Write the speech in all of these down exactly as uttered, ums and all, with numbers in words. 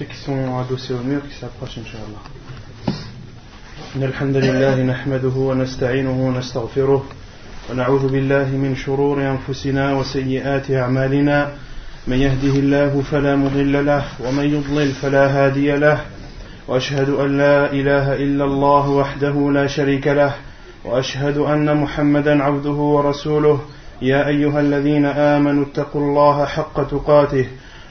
ceux qui sont adossés au mur qui s'approchent incha'Allah. إن الحمد لله نحمده ونستعينه ونستغفره ونعوذ بالله من شرور أنفسنا وسيئات أعمالنا من يهده الله فلا مضل له ومن يضلل فلا هادي له وأشهد أن لا إله إلا الله وحده لا شريك له وأشهد أن محمدا عبده ورسوله يا أيها الذين آمنوا اتقوا الله حق تقاته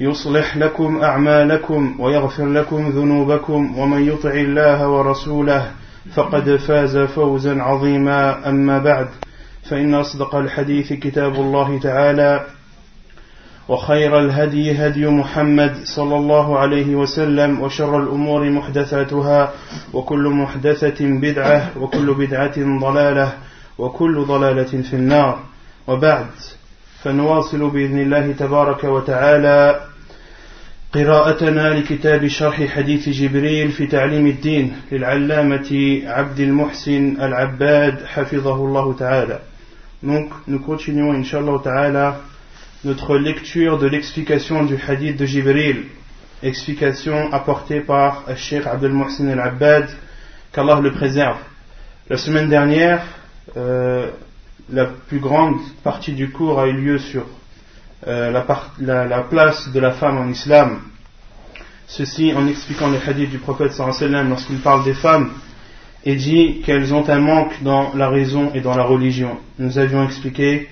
يصلح لكم أعمالكم ويغفر لكم ذنوبكم ومن يطع الله ورسوله فقد فاز فوزا عظيما أما بعد فإن أصدق الحديث كتاب الله تعالى وخير الهدي هدي محمد صلى الله عليه وسلم وشر الأمور محدثاتها وكل محدثة بدعة وكل بدعة ضلالة وكل ضلالة في النار وبعد فنواصل بإذن الله تبارك وتعالى قراءتنا لكتاب شرح حديث جبريل في تعليم الدين للعلامة عبد المحسن العباد حفظه الله تعالى. Donc nous continuons inshallah ta'ala notre lecture de l'explication du hadith de Jibril, explication apportée par Cheikh Abdul Muhsin al-Abbad, qu'Allah le préserve. La semaine dernière, euh, la plus grande partie du cours a eu lieu sur euh, la, part, la, la place de la femme en islam. Ceci en expliquant le hadith du prophète sallallahu alayhi wa sallam lorsqu'il parle des femmes et dit qu'elles ont un manque dans la raison et dans la religion. Nous avions expliqué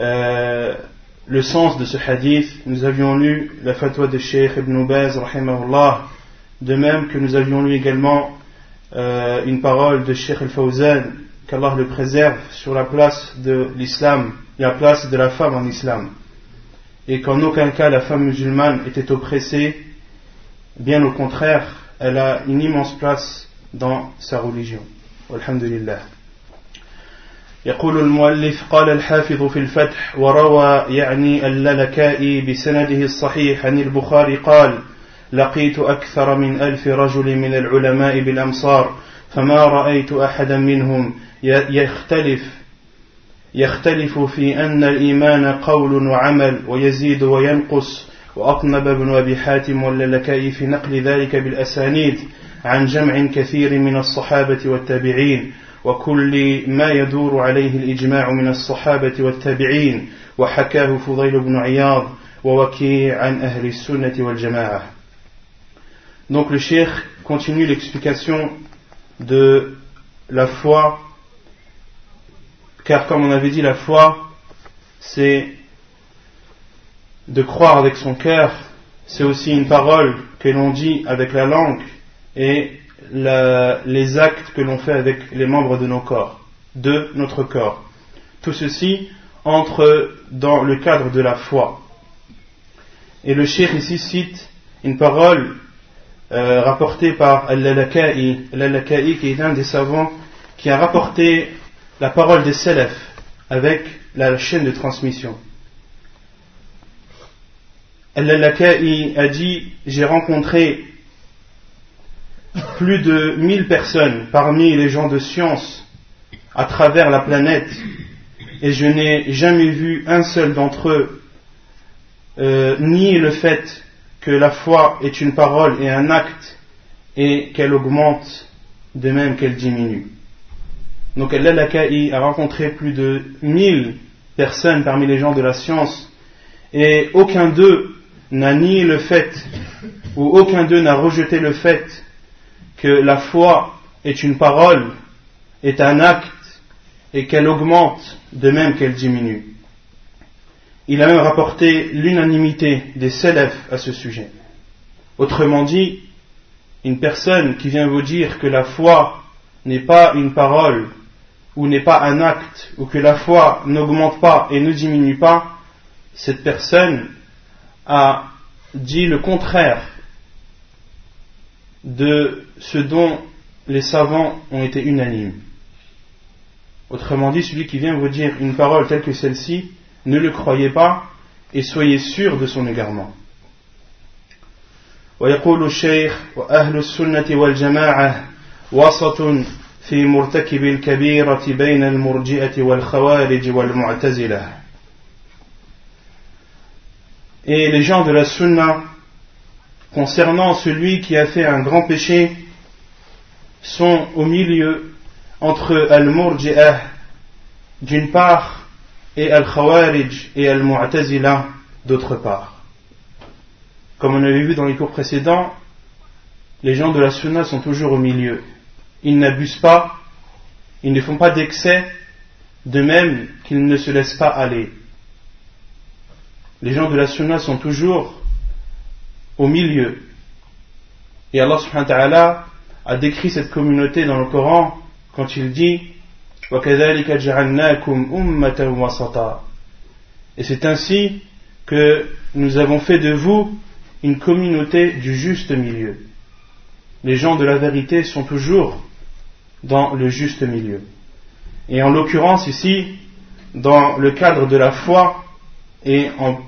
euh, le sens de ce hadith, nous avions lu la fatwa de Cheikh Ibn Baz, rahimahullah, de même que nous avions lu également euh, une parole de Cheikh al-Fawzan, qu'Allah le préserve, sur la place de l'islam, la place de la femme en islam, et qu'en aucun cas la femme musulmane était oppressée, bien au contraire, elle a une immense place dans sa religion. Alhamdulillah. يقول المؤلف قال الحافظ في الفتح وروى يعني اللكائي بسنده الصحيح عن البخاري قال لقيت أكثر من ألف رجل من العلماء بالأمصار فما رأيت أحدا منهم يختلف يختلف في أن الإيمان قول وعمل ويزيد وينقص وأطنب بن أبي حاتم واللكائي في نقل ذلك بالأسانيد عن جمع كثير من الصحابة والتابعين وكل ما يدور عليه الإجماع من الصحابة والتابعين وحكاه فضيل بن عياض ووكيع عن أهل السنة والجماعة. Donc le cheikh continue l'explication de la foi, car comme on avait dit, la foi c'est de croire avec son cœur, c'est aussi une parole que l'on dit avec la langue et La, les actes que l'on fait avec les membres de nos corps, de notre corps. Tout ceci entre dans le cadre de la foi. Et le cheikh ici cite une parole euh, rapportée par Al-Lakai, Al-Lakai qui est un des savants qui a rapporté la parole des salafs avec la chaîne de transmission. Al-Lakai a dit « J'ai rencontré plus de mille personnes parmi les gens de science à travers la planète et je n'ai jamais vu un seul d'entre eux euh, nier le fait que la foi est une parole et un acte et qu'elle augmente de même qu'elle diminue. » Donc Al-Lakai a rencontré plus de mille personnes parmi les gens de la science et aucun d'eux n'a nié le fait ou aucun d'eux n'a rejeté le fait que la foi est une parole, est un acte, et qu'elle augmente de même qu'elle diminue. Il a même rapporté l'unanimité des salafs à ce sujet. Autrement dit, une personne qui vient vous dire que la foi n'est pas une parole, ou n'est pas un acte, ou que la foi n'augmente pas et ne diminue pas, cette personne a dit le contraire de ce dont les savants ont été unanimes. Autrement dit, celui qui vient vous dire une parole telle que celle-ci, ne le croyez pas et soyez sûr de son égarement. ويقول الشيخ وأهل السنة والجماعة وسط في مرتكب الكبيرة بين المرجئة والخوارج والمعتزلة. Et les gens de la Sunna, concernant celui qui a fait un grand péché, sont au milieu entre Al-Murji'a d'une part et Al-Khawarij et Al-Mu'tazila d'autre part. Comme on avait vu dans les cours précédents, les gens de la Sunna sont toujours au milieu. Ils n'abusent pas, ils ne font pas d'excès, de même qu'ils ne se laissent pas aller. Les gens de la Sunna sont toujours au milieu. Et Allah subhanahu wa ta'ala a décrit cette communauté dans le Coran quand il dit « وَكَذَلِكَ جَعَلْنَاكُمْ أُمَّةً وَسَطًا » Et c'est ainsi que nous avons fait de vous une communauté du juste milieu. Les gens de la vérité sont toujours dans le juste milieu. Et en l'occurrence ici, dans le cadre de la foi, et en,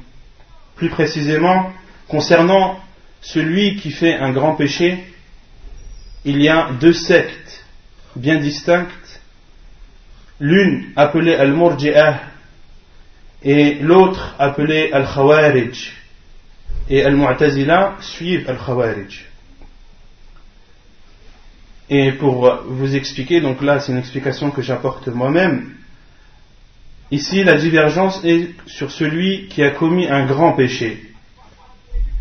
plus précisément, concernant celui qui fait un grand péché, il y a deux sectes bien distinctes, l'une appelée Al-Murji'a et l'autre appelée Al-Khawarij. Et Al-Mu'tazila suivent Al-Khawarij. Et pour vous expliquer, donc là c'est une explication que j'apporte moi-même, ici la divergence est sur celui qui a commis un grand péché.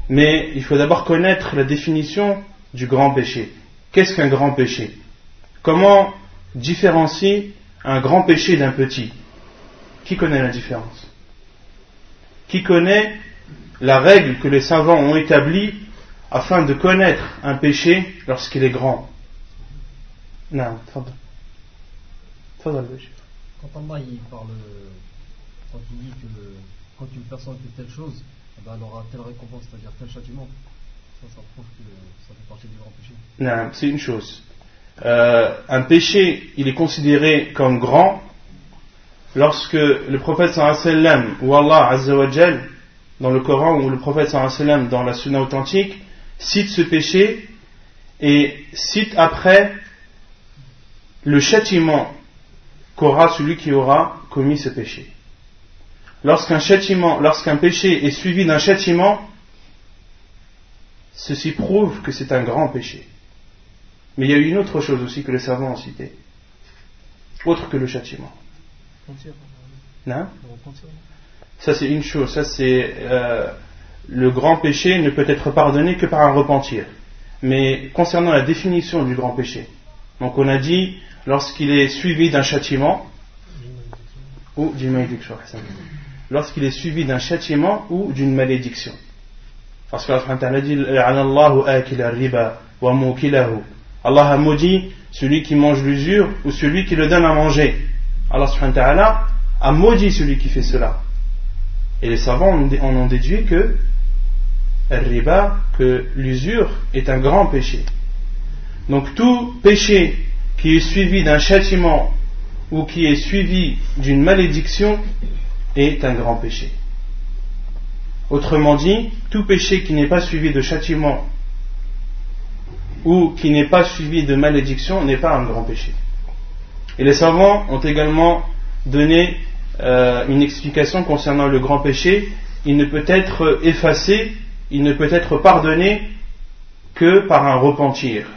Mais il faut d'abord connaître la définition du grand péché. Qu'est-ce qu'un grand péché? Comment différencier un grand péché d'un petit? Qui connaît la différence? Qui connaît la règle que les savants ont établie afin de connaître un péché lorsqu'il est grand? Non, fadal. Fadal, bêche. Quand Allah il parle, quand il dit que quand une personne fait telle chose, eh ben, elle aura telle récompense, c'est-à-dire tel châtiment, ça, ça prouve que ça fait partie du grand péché. Non, c'est une chose. Euh, un péché, il est considéré comme grand lorsque le prophète sallallahu alayhi wa sallam ou Allah azza wa jal dans le Coran ou le prophète sallallahu alayhi wa sallam dans la Sunna authentique cite ce péché et cite après le châtiment qu'aura celui qui aura commis ce péché. Lorsqu'un châtiment, lorsqu'un péché est suivi d'un châtiment, ceci prouve que c'est un grand péché. Mais il y a une autre chose aussi que les savants ont citée, autre que le châtiment. Non ? Ça c'est une chose, ça c'est euh, le grand péché ne peut être pardonné que par un repentir. Mais concernant la définition du grand péché, donc on a dit lorsqu'il est suivi d'un châtiment ou d'une malédiction. Lorsqu'il est suivi d'un châtiment ou d'une malédiction. Parce que Allah a dit Allah a maudit celui qui mange l'usure ou celui qui le donne à manger. Allah a maudit celui qui fait cela. Et les savants en ont déduit que riba, que l'usure est un grand péché. Donc tout péché qui est suivi d'un châtiment ou qui est suivi d'une malédiction est un grand péché. Autrement dit, tout péché qui n'est pas suivi de châtiment ou qui n'est pas suivi de malédiction n'est pas un grand péché. Et les savants ont également donné euh, une explication concernant le grand péché. Il ne peut être effacé, il ne peut être pardonné que par un repentir.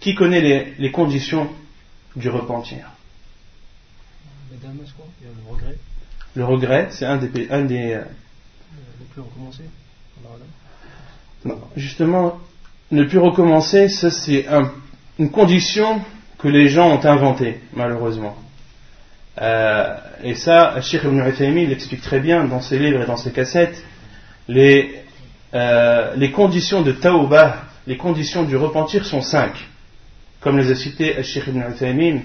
Qui connaît les, les conditions du repentir? Les derniers, quoi. Il y a le regret. Le regret, c'est un des... Un des euh... Ne plus recommencer. Non, justement, ne plus recommencer, ça c'est un, une condition que les gens ont inventée, malheureusement. Euh, et ça, Cheikh Ibn Uthaymeen l'explique très bien dans ses livres et dans ses cassettes. Les, euh, les conditions de Taouba, les conditions du repentir sont cinq. Comme les a cités Cheikh Ibn Uthaymeen,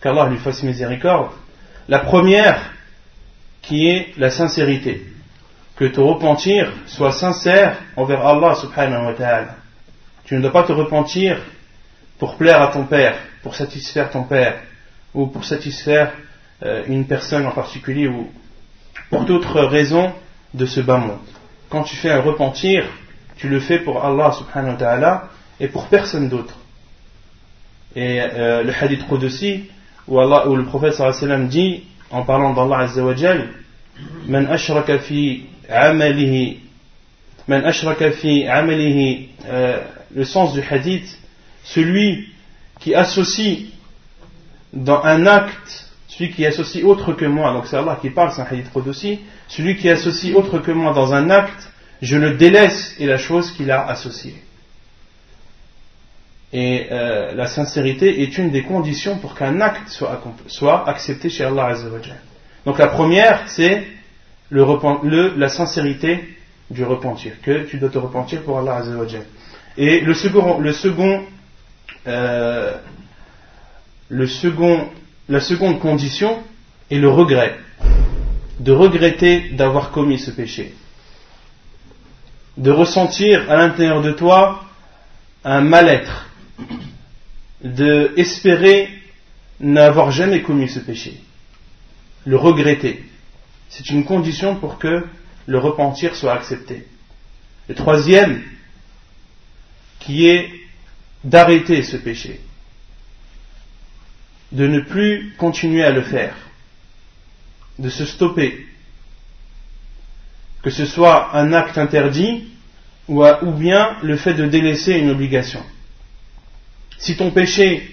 qu'Allah lui fasse miséricorde. La première, qui est la sincérité, que ton repentir soit sincère envers Allah subhanahu wa ta'ala. Tu ne dois pas te repentir pour plaire à ton père, pour satisfaire ton père, ou pour satisfaire euh, une personne en particulier, ou pour d'autres raisons de ce bas monde. Quand tu fais un repentir, tu le fais pour Allah subhanahu wa ta'ala et pour personne d'autre. Et euh, le hadith Qudsi, où, Allah, où le prophète sallallahu alayhi wa sallam dit, en parlant d'Allah azza wa jal, Man ashraka fi amalihi, Man ashraka fi amalihi, euh, le sens du hadith, celui qui associe dans un acte, celui qui associe autre que moi, donc c'est Allah qui parle, c'est un hadith Qudsi, celui qui associe autre que moi dans un acte, je le délaisse et la chose qu'il a associée. Et euh, la sincérité est une des conditions pour qu'un acte soit, soit accepté chez Allah azza wa jal. Donc la première, c'est le, le, la sincérité du repentir, que tu dois te repentir pour Allah azza wa jal. Et le second, le second, euh, le second, la seconde condition est le regret, de regretter d'avoir commis ce péché, de ressentir à l'intérieur de toi un mal-être, de espérer n'avoir jamais commis ce péché, le regretter. C'est une condition pour que le repentir soit accepté. Le troisième, qui est d'arrêter ce péché, de ne plus continuer à le faire, de se stopper, que ce soit un acte interdit ou, à, ou bien le fait de délaisser une obligation. Si ton péché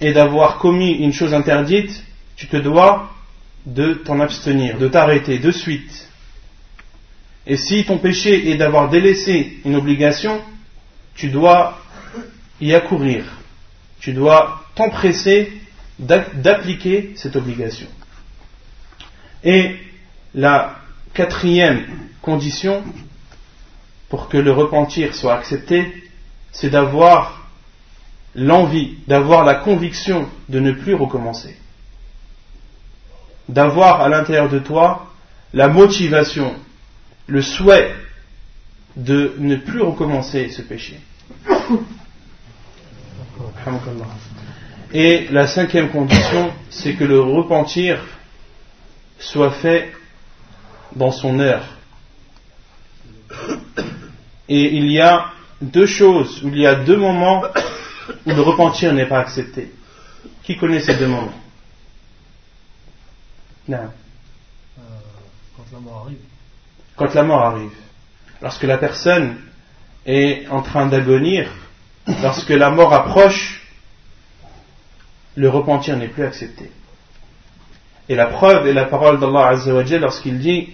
est d'avoir commis une chose interdite, tu te dois de t'en abstenir, de t'arrêter de suite. Et si ton péché est d'avoir délaissé une obligation, tu dois y accourir. Tu dois t'empresser d'appliquer cette obligation. Et la quatrième condition pour que le repentir soit accepté, c'est d'avoir l'envie, d'avoir la conviction de ne plus recommencer, d'avoir à l'intérieur de toi la motivation, le souhait de ne plus recommencer ce péché. Et la cinquième condition, c'est que le repentir soit fait dans son heure. Et il y a deux choses, il y a deux moments où le repentir n'est pas accepté. Qui connaît ces deux moments? Non. Euh, quand la mort arrive. Quand la mort arrive. Lorsque la personne est en train d'agonir, lorsque la mort approche, le repentir n'est plus accepté. Et la preuve est la parole d'Allah azza wa jalla lorsqu'il dit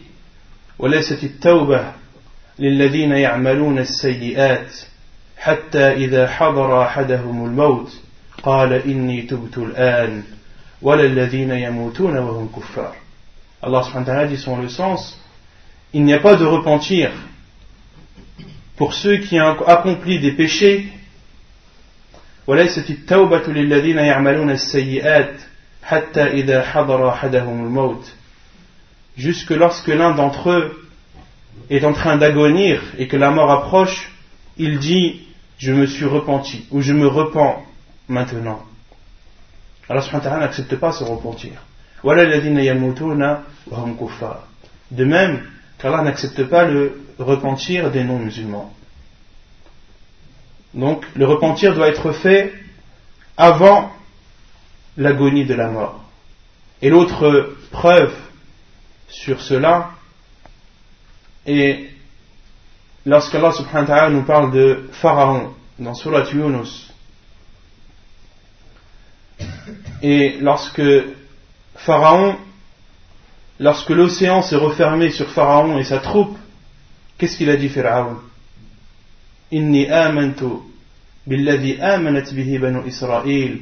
وَلَيْسَتِ التَّوْبَةِ لِلَّذِينَ يَعْمَلُونَ السَّيِّئَاتِ حتى إذا حضر أحدهم الموت قال إني تبت الآن ولا الذين يموتون وهم كفار. Allah subhanahu wa ta'ala dit son le sens, il n'y a pas de repentir pour ceux qui ont accompli des péchés. وليست التوبة للذين يعملون السيئات حتى إذا حضر أحدهم الموت. Jusque lorsque l'un d'entre eux est en train d'agonir et que la mort approche, il dit je me suis repenti, ou je me repens maintenant. Allah subhanahu wa ta'ala n'accepte pas ce repentir. De même qu'Allah n'accepte pas le repentir des non-musulmans. Donc le repentir doit être fait avant l'agonie de la mort. Et l'autre preuve sur cela est lorsqu'Allah subhanahu wa ta'ala nous parle de Pharaon dans Sourate Yunus, et lorsque Pharaon, lorsque l'océan s'est refermé sur Pharaon et sa troupe, qu'est-ce qu'il a dit Pharaon? Inni amantu billadhi amanat bihi banu Israël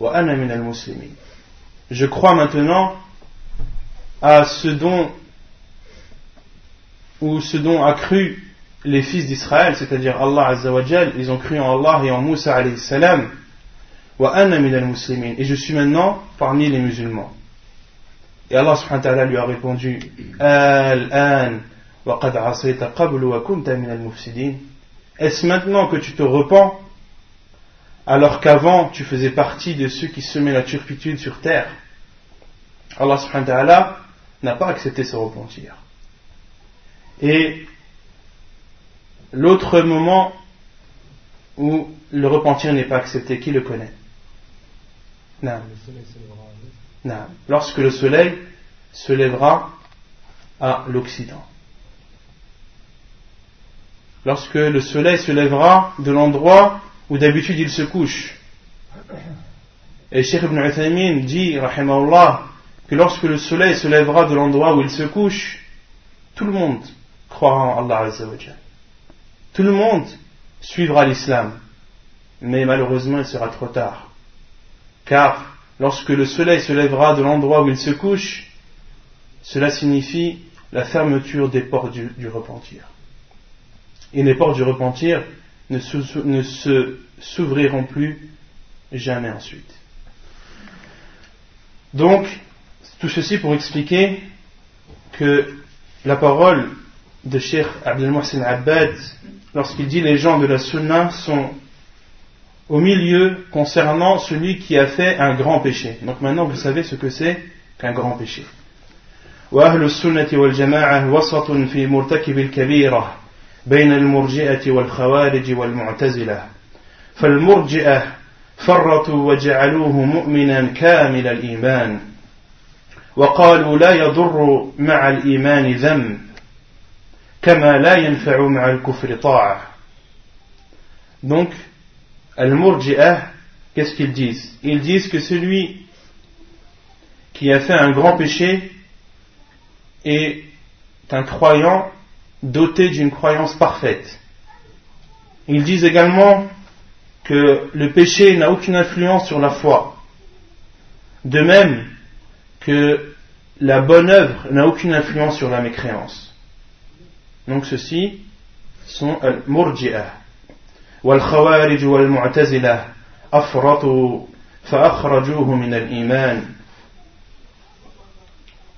wa ana min al-muslimin. Je crois maintenant à ce don ou ce don a cru les fils d'Israël, c'est-à-dire Allah azza wa jal, ils ont cru en Allah et en Moussa alayhi salam, wa ana min al-muslimin, et je suis maintenant parmi les musulmans. Et Allah subhanahu wa ta'ala lui a répondu al-an wa qad asayta qablu wa kunta min al-mufsidin. Est-ce maintenant que tu te repens alors qu'avant tu faisais partie de ceux qui semaient la turpitude sur terre. Allah subhanahu wa ta'ala n'a pas accepté ce repentir. Et l'autre moment où le repentir n'est pas accepté, qui le connaît? Non. Non. Lorsque le soleil se lèvera à l'Occident. Lorsque le soleil se lèvera de l'endroit où d'habitude il se couche. Et Cheikh Ibn Uthaymeen dit, rahimahullah, que lorsque le soleil se lèvera de l'endroit où il se couche, tout le monde croira en Allah Azza wa Jal. Tout le monde suivra l'islam. Mais malheureusement, il sera trop tard. Car lorsque le soleil se lèvera de l'endroit où il se couche, cela signifie la fermeture des portes du, du repentir. Et les portes du repentir ne, sou, ne se s'ouvriront plus jamais ensuite. Donc, tout ceci pour expliquer que la parole de Cheikh Abdul Muhsin al-Abbad, lorsqu'il dit les gens de la Sunna sont au milieu concernant celui qui a fait un grand péché. Donc maintenant vous savez ce que c'est qu'un grand péché. وأهل السنة والجماعة وسط في مرتكب الكبيرة بين المرجئة والخوارج والمعتزلة فالمرجئة فرطوا وجعلوه مؤمنا كامل الإيمان وقالوا لا يضر مع الإيمان ذنب كما لا ينفع مع الكفر طاعة. Donc Al-Murji'a, qu'est-ce qu'ils disent? Ils disent que celui qui a fait un grand péché est un croyant doté d'une croyance parfaite. Ils disent également que le péché n'a aucune influence sur la foi. De même que la bonne œuvre n'a aucune influence sur la mécréance. Donc ceux-ci sont Al-Murji'a. والخوارج والمعتزلة أفرطوا فأخرجوه من الإيمان.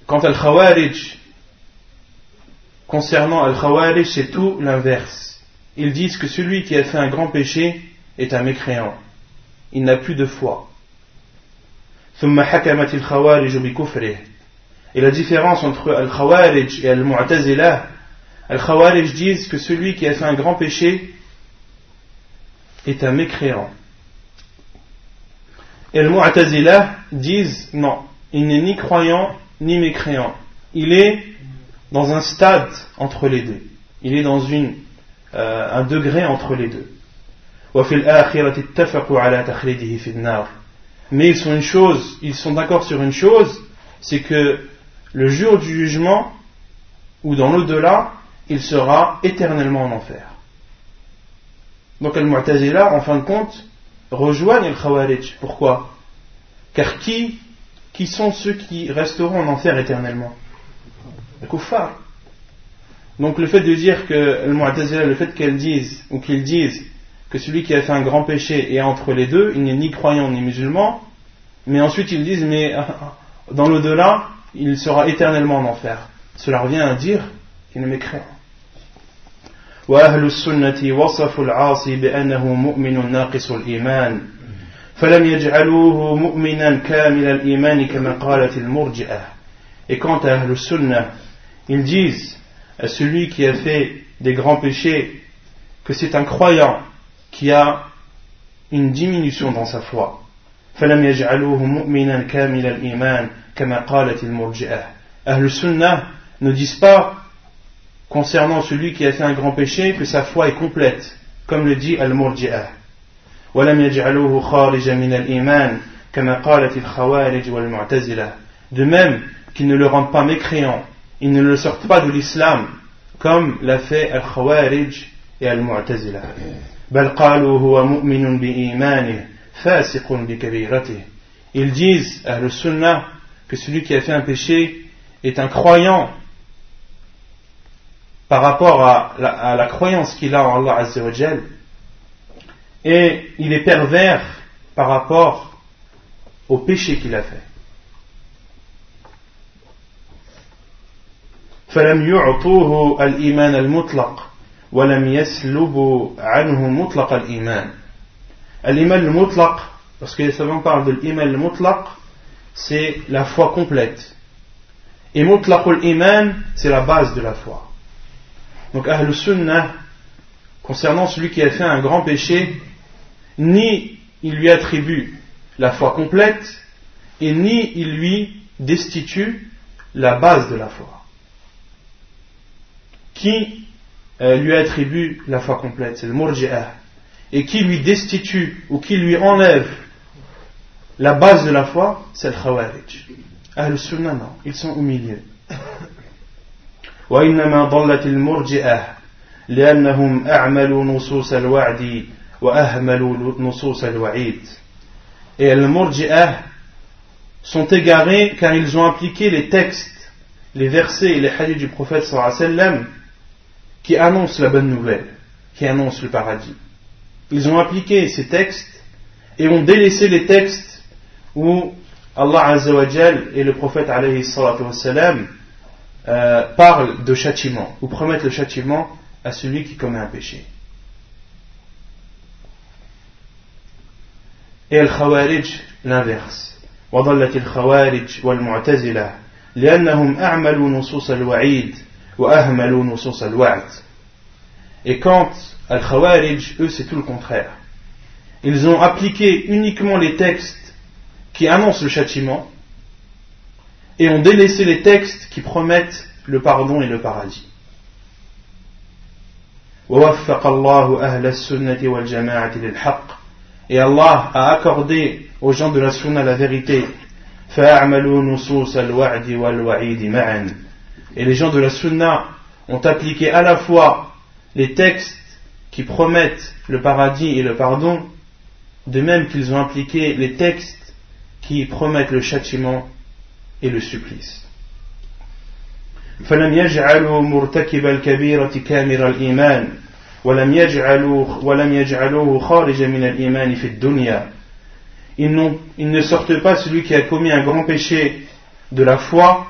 Quant à Al-Khawarij, concernant Al-Khawarij, c'est tout l'inverse. Ils disent que celui qui a fait un grand péché est un mécréant. Il n'a plus de foi. ثم حكمت الخوارج بكفره. Et la différence entre Al-Khawarij et Al-Mu'tazila, Al-Khawarij disent que celui qui a fait un grand péché est un mécréant. Et le Mu'tazila disent non, il n'est ni croyant ni mécréant. Il est dans un stade entre les deux. Il est dans une, euh, un degré entre les deux. Mais ils sont une chose, ils sont d'accord sur une chose, c'est que le jour du jugement ou dans l'au-delà, il sera éternellement en enfer. Donc Al-Mu'tazila, en fin de compte, rejoignent Al-Khawarij. Pourquoi? Car qui, qui sont ceux qui resteront en enfer éternellement? Les kuffars. Donc le fait de dire que Al-Mu'tazila, le fait qu'elle dise, ou qu'ils disent, que celui qui a fait un grand péché est entre les deux, il n'est ni croyant ni musulman, mais ensuite ils disent, mais dans l'au-delà, il sera éternellement en enfer. Cela revient à dire qu'il est mécréant. وأهل السنة وصفوا العاصي بأنه مؤمن ناقص الإيمان فلم يجعلوه مؤمنا كامل الإيمان كما قالت المرجئة. Et quant à Ahl al-Sunnah, ils disent à celui qui a fait des grands péchés que c'est un croyant qui a une diminution dans sa foi. فلم يجعلوه مؤمنا كامل الإيمان كما قالت المرجئة. Ahl al-Sunnah ne disent pas concernant celui qui a fait un grand péché que sa foi est complète, comme le dit Al-Murji'a. De même qu'ils ne le rendent pas mécréant, ils ne le sortent pas de l'islam, comme l'a fait Al-Khawarij et Al-Mu'tazila. Ils disent, Ahl-Sunnah, que celui qui a fait un péché est un croyant par rapport à la, à la croyance qu'il a en Allah Azza wa Jal, et il est pervers par rapport au péché qu'il a fait. فَلَمْ يُعْطُوهُ الْإِيمَانَ الْمُطْلَقَ وَلَمْ يَسْلُبُوا عَنْهُ مُطْلَقَ الْإِيمَانِ Al-Iman al-Mutlaq, parce que les savants parlent de l'Iman al-Mutlaq, c'est la foi complète. Et Mutlaqul Iman, c'est la base de la foi. Donc Ahlus Sunnah, concernant celui qui a fait un grand péché, ni il lui attribue la foi complète, et ni il lui destitue la base de la foi. Qui euh, lui attribue la foi complète? C'est le Murji'a. Et qui lui destitue ou qui lui enlève la base de la foi, c'est le Khawarij. Ahlus Sunnah, non, ils sont au milieu. وإنما ضلت المرجئة لأنهم أعملوا نصوص الوعد وأهملوا نصوص الوعيد. Et les Murji'ah sont égarés car ils ont appliqué les textes, les versets et les hadiths du prophète sallallahu alayhi wa sallam qui annoncent la bonne nouvelle, qui annoncent le paradis. Ils ont appliqué ces textes et ont délaissé les textes où Allah azza wa jal et le prophète alayhi salatu wa sallam Euh, parle de châtiment ou promettent le châtiment à celui qui commet un péché. Et Al-Khawarij, l'inverse. وَضَلَّتِ الْخَوَارِجْ وَالْمُعْتَزِلَةِ لِأَنَّهُمْ أَعْمَلُوا نُصُوصَ الْوَعِيدِ وَأَهْمَلُوا نُصُوصَ الْوَعْدِ. Et quant à Al-Khawarij, eux, c'est tout le contraire. Ils ont appliqué uniquement les textes qui annoncent le châtiment et ont délaissé les textes qui promettent le pardon et le paradis. Et Allah a accordé aux gens de la Sunna la vérité. Et les gens de la Sunna ont appliqué à la fois les textes qui promettent le paradis et le pardon, de même qu'ils ont appliqué les textes qui promettent le châtiment et le supplice. فلم يجعلوا مرتكب الكبيرة كامل الإيمان ولم يجعلوا ولم يجعلوه خارج من الإيمان في الدنيا. Ils n'ont, ils ne sortent pas celui qui a commis un grand péché de la foi,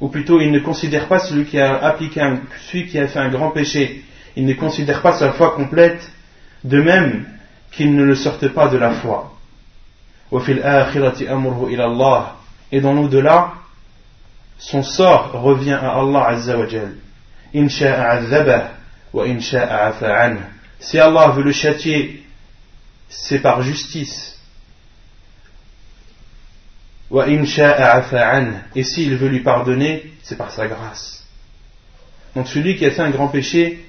ou plutôt ils ne considèrent pas celui qui a appliqué un, celui qui a fait un grand péché, ils ne considèrent pas sa foi complète, de même qu'ils ne le sortent pas de la foi. وفي الآخرة أمره إلى الله. Et dans l'au-delà, son sort revient à Allah Azza wa Jal. In sha'a 'adhabah wa in sha'a 'afa anhu. Si Allah veut le châtier, c'est par justice. Wa in sha'a 'afa anhu. Et s'il veut lui pardonner, c'est par sa grâce. Donc celui qui a fait un grand péché,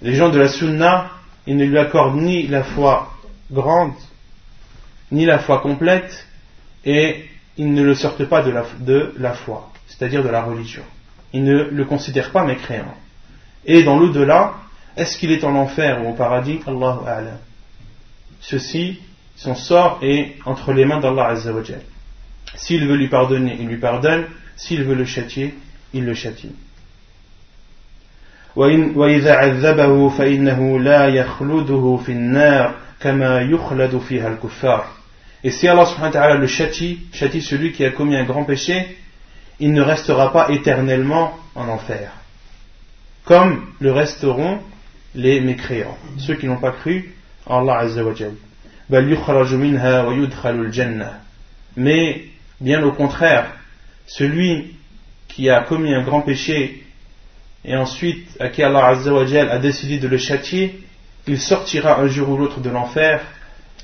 les gens de la Sunna, ils ne lui accordent ni la foi grande, ni la foi complète, et ils ne le sortent pas de la, de la foi, c'est-à-dire de la religion. Ils ne le considèrent pas mécréant. Et dans l'au-delà, est-ce qu'il est en enfer ou au paradis? Allahu a'lam. Ceci, son sort est entre les mains d'Allah Azza wa Jal. S'il veut lui pardonner, il lui pardonne. S'il veut le châtier, il le châtie. وَإِذَا عَذَّبَهُ فَإِنَّهُ لَا يَخْلُدُهُ فِي النَّارِ كَمَا يُخْلَدُ فِيهَا الْكُفَّارِ. Et si Allah subhanahu wa ta'ala le châtie, châtie celui qui a commis un grand péché, il ne restera pas éternellement en enfer, comme le resteront les mécréants, ceux qui n'ont pas cru en Allah Azza wa Jal. Bal yukhraju minha wa yudkhalu al-jannah. Mais bien au contraire, celui qui a commis un grand péché et ensuite à qui Allah Azza wa Jal a décidé de le châtier, il sortira un jour ou l'autre de l'enfer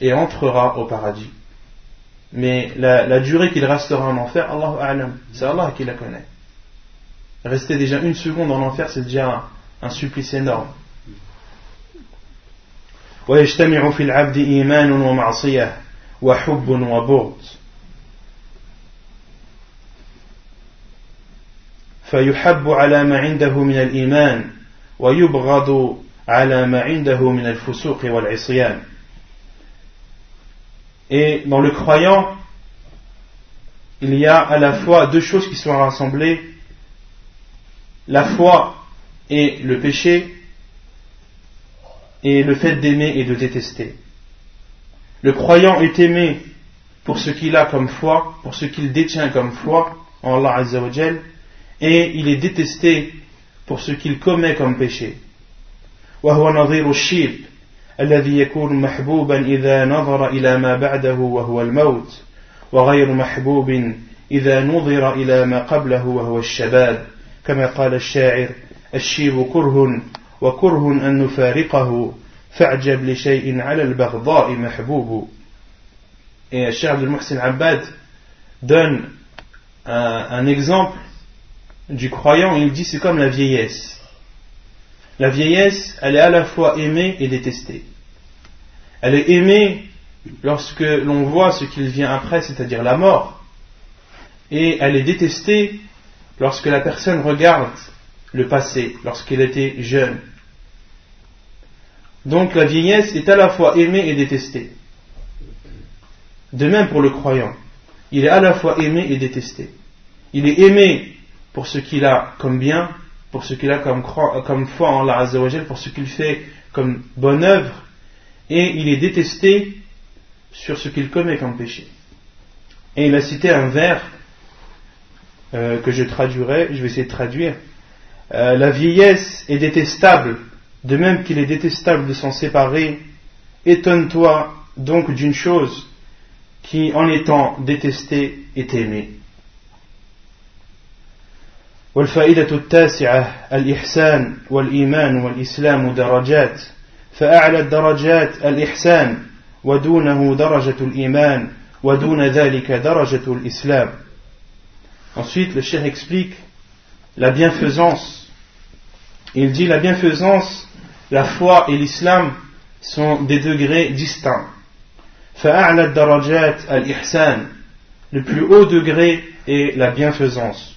et entrera au paradis. Mais la, la durée qu'il restera en enfer, Allahu a'lam, c'est Allah qui la connaît. Rester déjà une seconde en enfer, c'est déjà un, un supplice énorme. وَيَجْتَمِعُ فِي الْعَبْدِ إِيمَانٌ وَمَعْصِيَةٌ وَحُبٌّ وَبُغْضٌ فَيُحَبُّ عَلَى مَا عِنْدَهُ مِنَ الْإِيمَانِ وَيُبْغَضُ عَلَى مَا عِنْدَهُ مِنَ الْفُسُوقِ وَالْعِصْيَانِ. Et dans le croyant, il y a à la fois deux choses qui sont rassemblées, la foi et le péché, et le fait d'aimer et de détester. Le croyant est aimé pour ce qu'il a comme foi, pour ce qu'il détient comme foi en Allah Azza wa Jal, et il est détesté pour ce qu'il commet comme péché. وَهُوَ نَظِيرُ الشِّرْكِ الذي يكون محبوبا إذا نظر إلى ما بعده وهو الموت وغير محبوب إذا نظر إلى ما قبله وهو الشباب كما قال الشاعر الشيب كره وكره أن نفارقه فاعجب لشيء على البغضاء محبوب. Et Cheikh Abdul Muhsin al-Abbad donne un, un exemple du croyant. Il dit c'est comme la vieillesse. La vieillesse, elle est à la fois aimée et détestée. Elle est aimée lorsque l'on voit ce qu'il vient après, c'est-à-dire la mort. Et elle est détestée lorsque la personne regarde le passé, lorsqu'elle était jeune. Donc la vieillesse est à la fois aimée et détestée. De même pour le croyant, il est à la fois aimé et détesté. Il est aimé pour ce qu'il a comme bien, pour ce qu'il a comme, comme foi en Allah Azza wa Jal, pour ce qu'il fait comme bonne œuvre, et il est détesté sur ce qu'il commet comme péché. Et il a cité un vers euh, que je traduirai, je vais essayer de traduire. Euh, la vieillesse est détestable, de même qu'il est détestable de s'en séparer. Étonne-toi donc d'une chose qui, en étant détesté, est aimé. والفائدة التاسعة الإحسان والإيمان والإسلام درجات فأعلى الدرجات الإحسان ودونه درجة الإيمان ودون ذلك درجة الإسلام. Ensuite le cheikh explique la bienfaisance. Il dit la bienfaisance, la foi et l'islam sont des degrés distincts. فأعلى الدرجات الإحسان, le plus haut degré est la bienfaisance.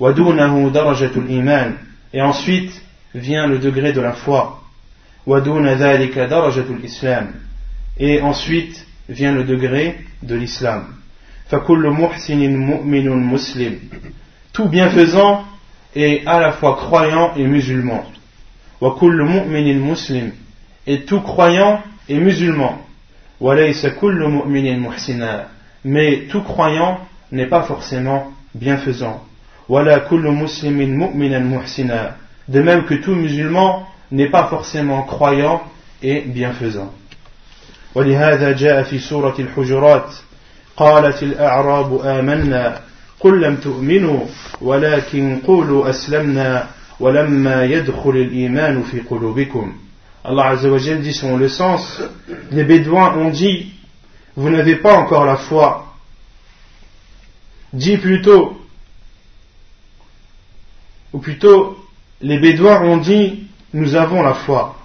وَدُونَهُ دَرَجَةُ الْإِيمَانِ, et ensuite vient le degré de la foi. وَدُونَ ذَلِكَ دَرَجَةُ الْإِسْلَامِ, et ensuite vient le degré de l'islam. فَكُلُّ مُحْسِنٍ مُؤْمِنٌ مُسْلِمٌ, tout bienfaisant est à la fois croyant et musulman. وَكُلُّ مُؤْمِنٍ مُسْلِمٌ, et tout croyant est musulman. وَلَيْسَ كُلُّ مُؤْمِنٍ مُحْسِنًا, mais tout croyant n'est pas forcément bienfaisant. De même que tout musulman n'est pas forcément croyant et bienfaisant. ولهذا جاء في سورة الحجرات قالت الأعراب آمنا قل لم تؤمنوا ولكن قولوا أسلمنا ولما يدخل الإيمان في قلوبكم. Allah Azza wa Jal dit selon le sens, les Bédouins ont dit vous n'avez pas encore la foi, dis plutôt. Ou plutôt, les Bédouins ont dit « Nous avons la foi ».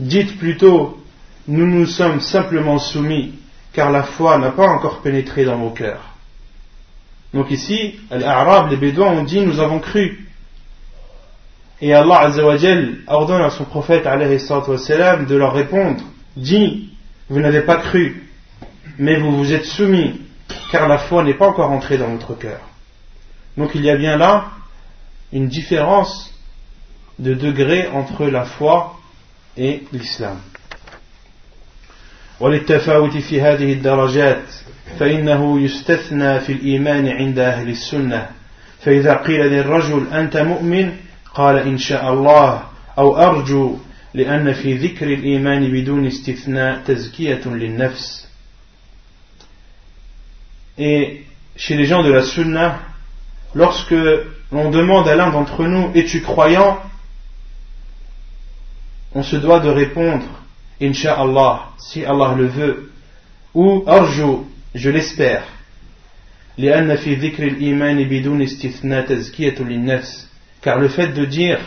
Dites plutôt « Nous nous sommes simplement soumis, car la foi n'a pas encore pénétré dans vos cœurs ». Donc ici, les Arabes, les Bédouins ont dit « Nous avons cru ». Et Allah Azza wa Jal ordonne à son prophète alayhi salatu wa salam de leur répondre « Dis, vous n'avez pas cru, mais vous vous êtes soumis, car la foi n'est pas encore entrée dans votre cœur ». Donc il y a bien là une différence de degré entre la foi et l'islam. وللتفاوت في هذه الدرجات فإنه يستثنى في الإيمان عند أهل السنة فإذا قيل للرجل أنت مؤمن قال إن شاء الله أو أرجو لأن في ذكر الإيمان بدون استثناء تزكية للنفس. Et chez les gens de la Sunna, lorsque l'on demande à l'un d'entre nous « Es-tu croyant ?» on se doit de répondre « Inch'Allah » si Allah le veut, ou « Arju » je l'espère. لأن في ذكر الإيمان بدون استثناء تزكية للنفس, car le fait de dire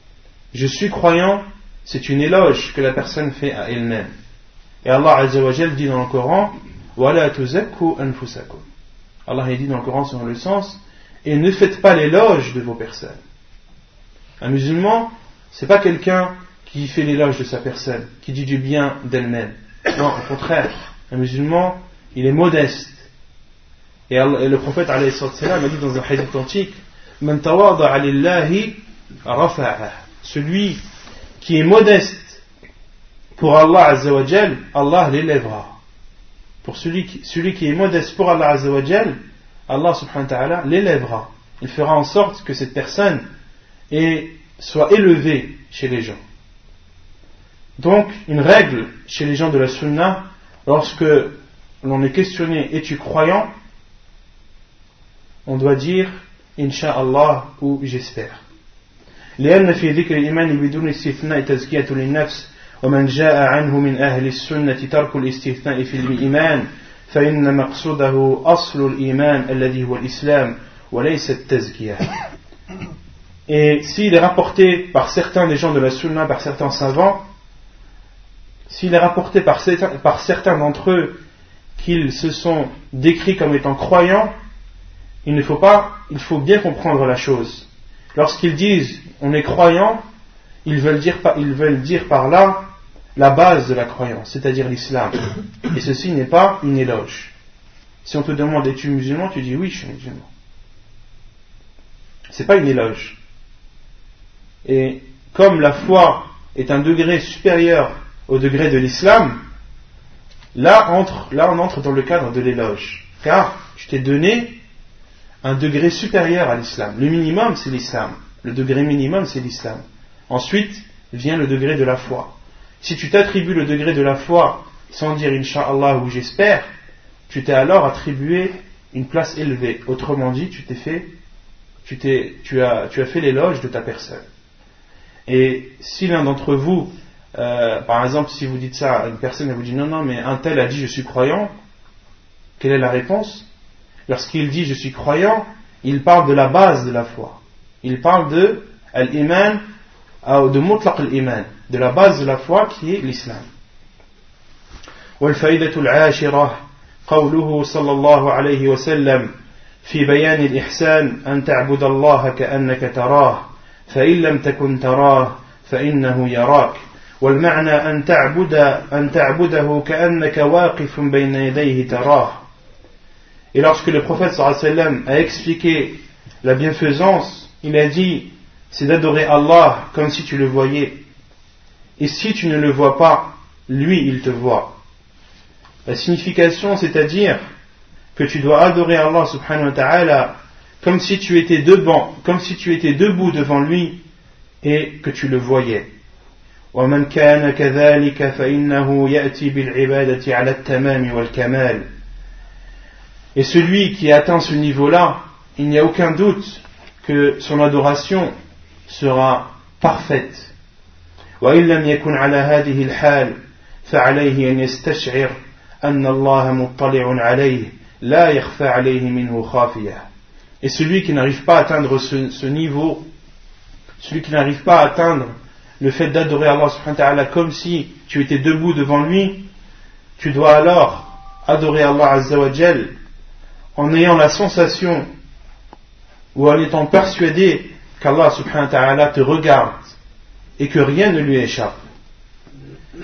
« Je suis croyant » c'est une éloge que la personne fait à elle-même. Et Allah Azza wa Jal dit dans le Coran « Wala tuzakku anfusakum » Allah dit dans le Coran selon le sens et ne faites pas l'éloge de vos personnes. Un musulman, c'est pas quelqu'un qui fait l'éloge de sa personne, qui dit du bien d'elle-même. Non, au contraire, un musulman, il est modeste. Et le prophète alayhi sallam a dit dans un hadith authentique, Man tawada'a lillahi rafa'ah. Celui qui est modeste pour Allah Azza wa Jal, Allah l'élèvera. Pour celui qui, celui qui est modeste pour Allah Azza wa Jal, Allah subhanahu wa ta'ala l'élèvera. Il fera en sorte que cette personne est, soit élevée chez les gens. Donc, une règle chez les gens de la Sunna, lorsque l'on est questionné « Es-tu croyant ?» on doit dire « Incha'Allah » ou « J'espère ». لأن في ذكر الإيمان بدون استثناء تزكية للنفس ومن جاء عنه من أهل السنة ترك الاستثناء في الإيمان فإن مقصوده أصل الإيمان الذي هو الإسلام وليس التزكية. Et s'il est rapporté par certains des gens de la Sunna, par certains savants, s'il est rapporté par certains, par certains d'entre eux qu'ils se sont décrits comme étant croyants, il ne faut pas, il faut bien comprendre la chose. Lorsqu'ils disent on est croyant, ils veulent dire, ils veulent dire par là la base de la croyance, c'est-à-dire l'islam. Et ceci n'est pas une éloge. Si on te demande es-tu musulman, tu dis oui, je suis musulman. C'est pas une éloge. Et comme la foi est un degré supérieur au degré de l'islam, là, entre, là on entre dans le cadre de l'éloge. Car je t'ai donné un degré supérieur à l'islam. Le minimum, c'est l'islam. Le degré minimum, c'est l'islam. Ensuite vient le degré de la foi. Si tu t'attribues le degré de la foi sans dire Inch'Allah ou j'espère, tu t'es alors attribué une place élevée. Autrement dit, tu t'es fait, tu t'es, tu as, tu as fait l'éloge de ta personne. Et si l'un d'entre vous, euh, par exemple, si vous dites ça à une personne, elle vous dit non, non, mais un tel a dit je suis croyant, quelle est la réponse ? Lorsqu'il dit je suis croyant, il parle de la base de la foi. Il parle de al-iman, de mutlaq al-iman, de la base de la foi qui est l'islam. والفائدة العاشرة قوله صلى الله عليه وسلم في بيان الإحسان أن تعبد الله كأنك تراه فإن لم تكن تراه فإنه يراك والمعنى أن تعبد أن تعبده كأنك واقف بين يديه تراه. Et lorsque le prophète sallallahu alayhi wa sallam a expliqué la bienfaisance, il a dit c'est d'adorer Allah comme si tu le voyais. Et si tu ne le vois pas, lui il te voit. La signification, c'est-à-dire que tu dois adorer Allah subhanahu wa ta'ala comme si tu étais devant, comme si tu étais debout devant lui et que tu le voyais. وَمَنْ كَانَ كَذَلِكَ فَإِنَّهُ يَأْتِي بِالْعِبَادَةِ عَلَى التَّمَامِ وَالْكَمَالِ. Et celui qui atteint ce niveau-là, il n'y a aucun doute que son adoration sera parfaite. وَإِنْ لَمْ يَكُنْ عَلَى هَذِهِ الْحَالِ فَعَلَيْهِ أَنْ يَسْتَشْعِرْ أَنَّ اللَّهَ مُطَّلِعٌ عَلَيْهِ لَا يَخْفَى عَلَيْهِ مِنْهُ خَافِيَةٌ. Et celui qui n'arrive pas à atteindre ce, ce niveau, celui qui n'arrive pas à atteindre le fait d'adorer Allah subhanahu wa ta'ala comme si tu étais debout devant lui, tu dois alors adorer Allah azza wa jal en ayant la sensation ou en étant persuadé qu'Allah subhanahu wa ta'ala te regarde et que rien ne lui échappe.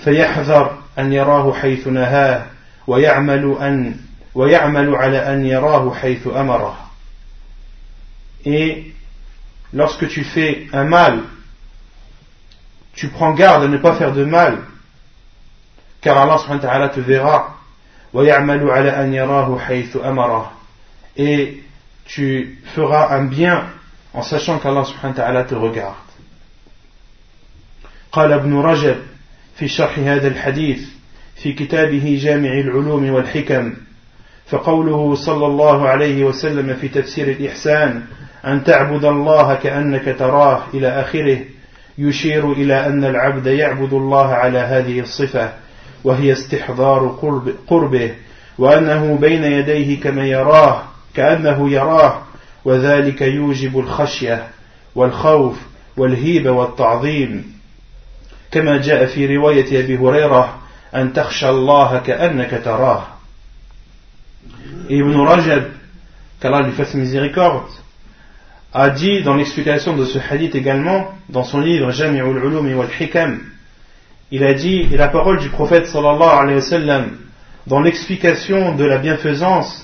فَيَحْذَرْ أَنْ يَرَاهُ حَيْثُ نَهَاهُ وَيَعْمَلُ أَنْ وَيَعْمَلُ عَلَى أَنْ يَرَاهُ حَيْثُ أَمَرَهُ. Et lorsque tu fais un mal, tu prends garde à ne pas faire de mal, car Allah subhanahu wa ta'ala te verra. وَيَعْمَلُ عَلَى أَنْ يَرَاهُ حَيْثُ أَمَرَهُ. Et tu feras un bien en sachant qu'Allah subhanahu wa ta'ala te regarde. قال ابن رجب في شرح هذا الحديث في كتابه جامع العلوم والحكم فقوله صلى الله عليه وسلم في تفسير الإحسان أن تعبد الله كأنك تراه إلى آخره يشير إلى أن العبد يعبد الله على هذه الصفة وهي استحضار قرب قربه وأنه بين يديه كما يراه كأنه يراه وذلك يوجب الخشية والخوف والهيبة والتعظيم كما جاء في رواية أبي هريرة أن تخشى الله كأنك تراه. Ibn Rajab, qu'Allah lui fasse miséricorde, a dit dans l'explication de ce hadith également, dans son livre Jami'ul Ulum wal Hikam, il a dit, et la parole du prophète sallallahu alayhi wa sallam, dans l'explication de la bienfaisance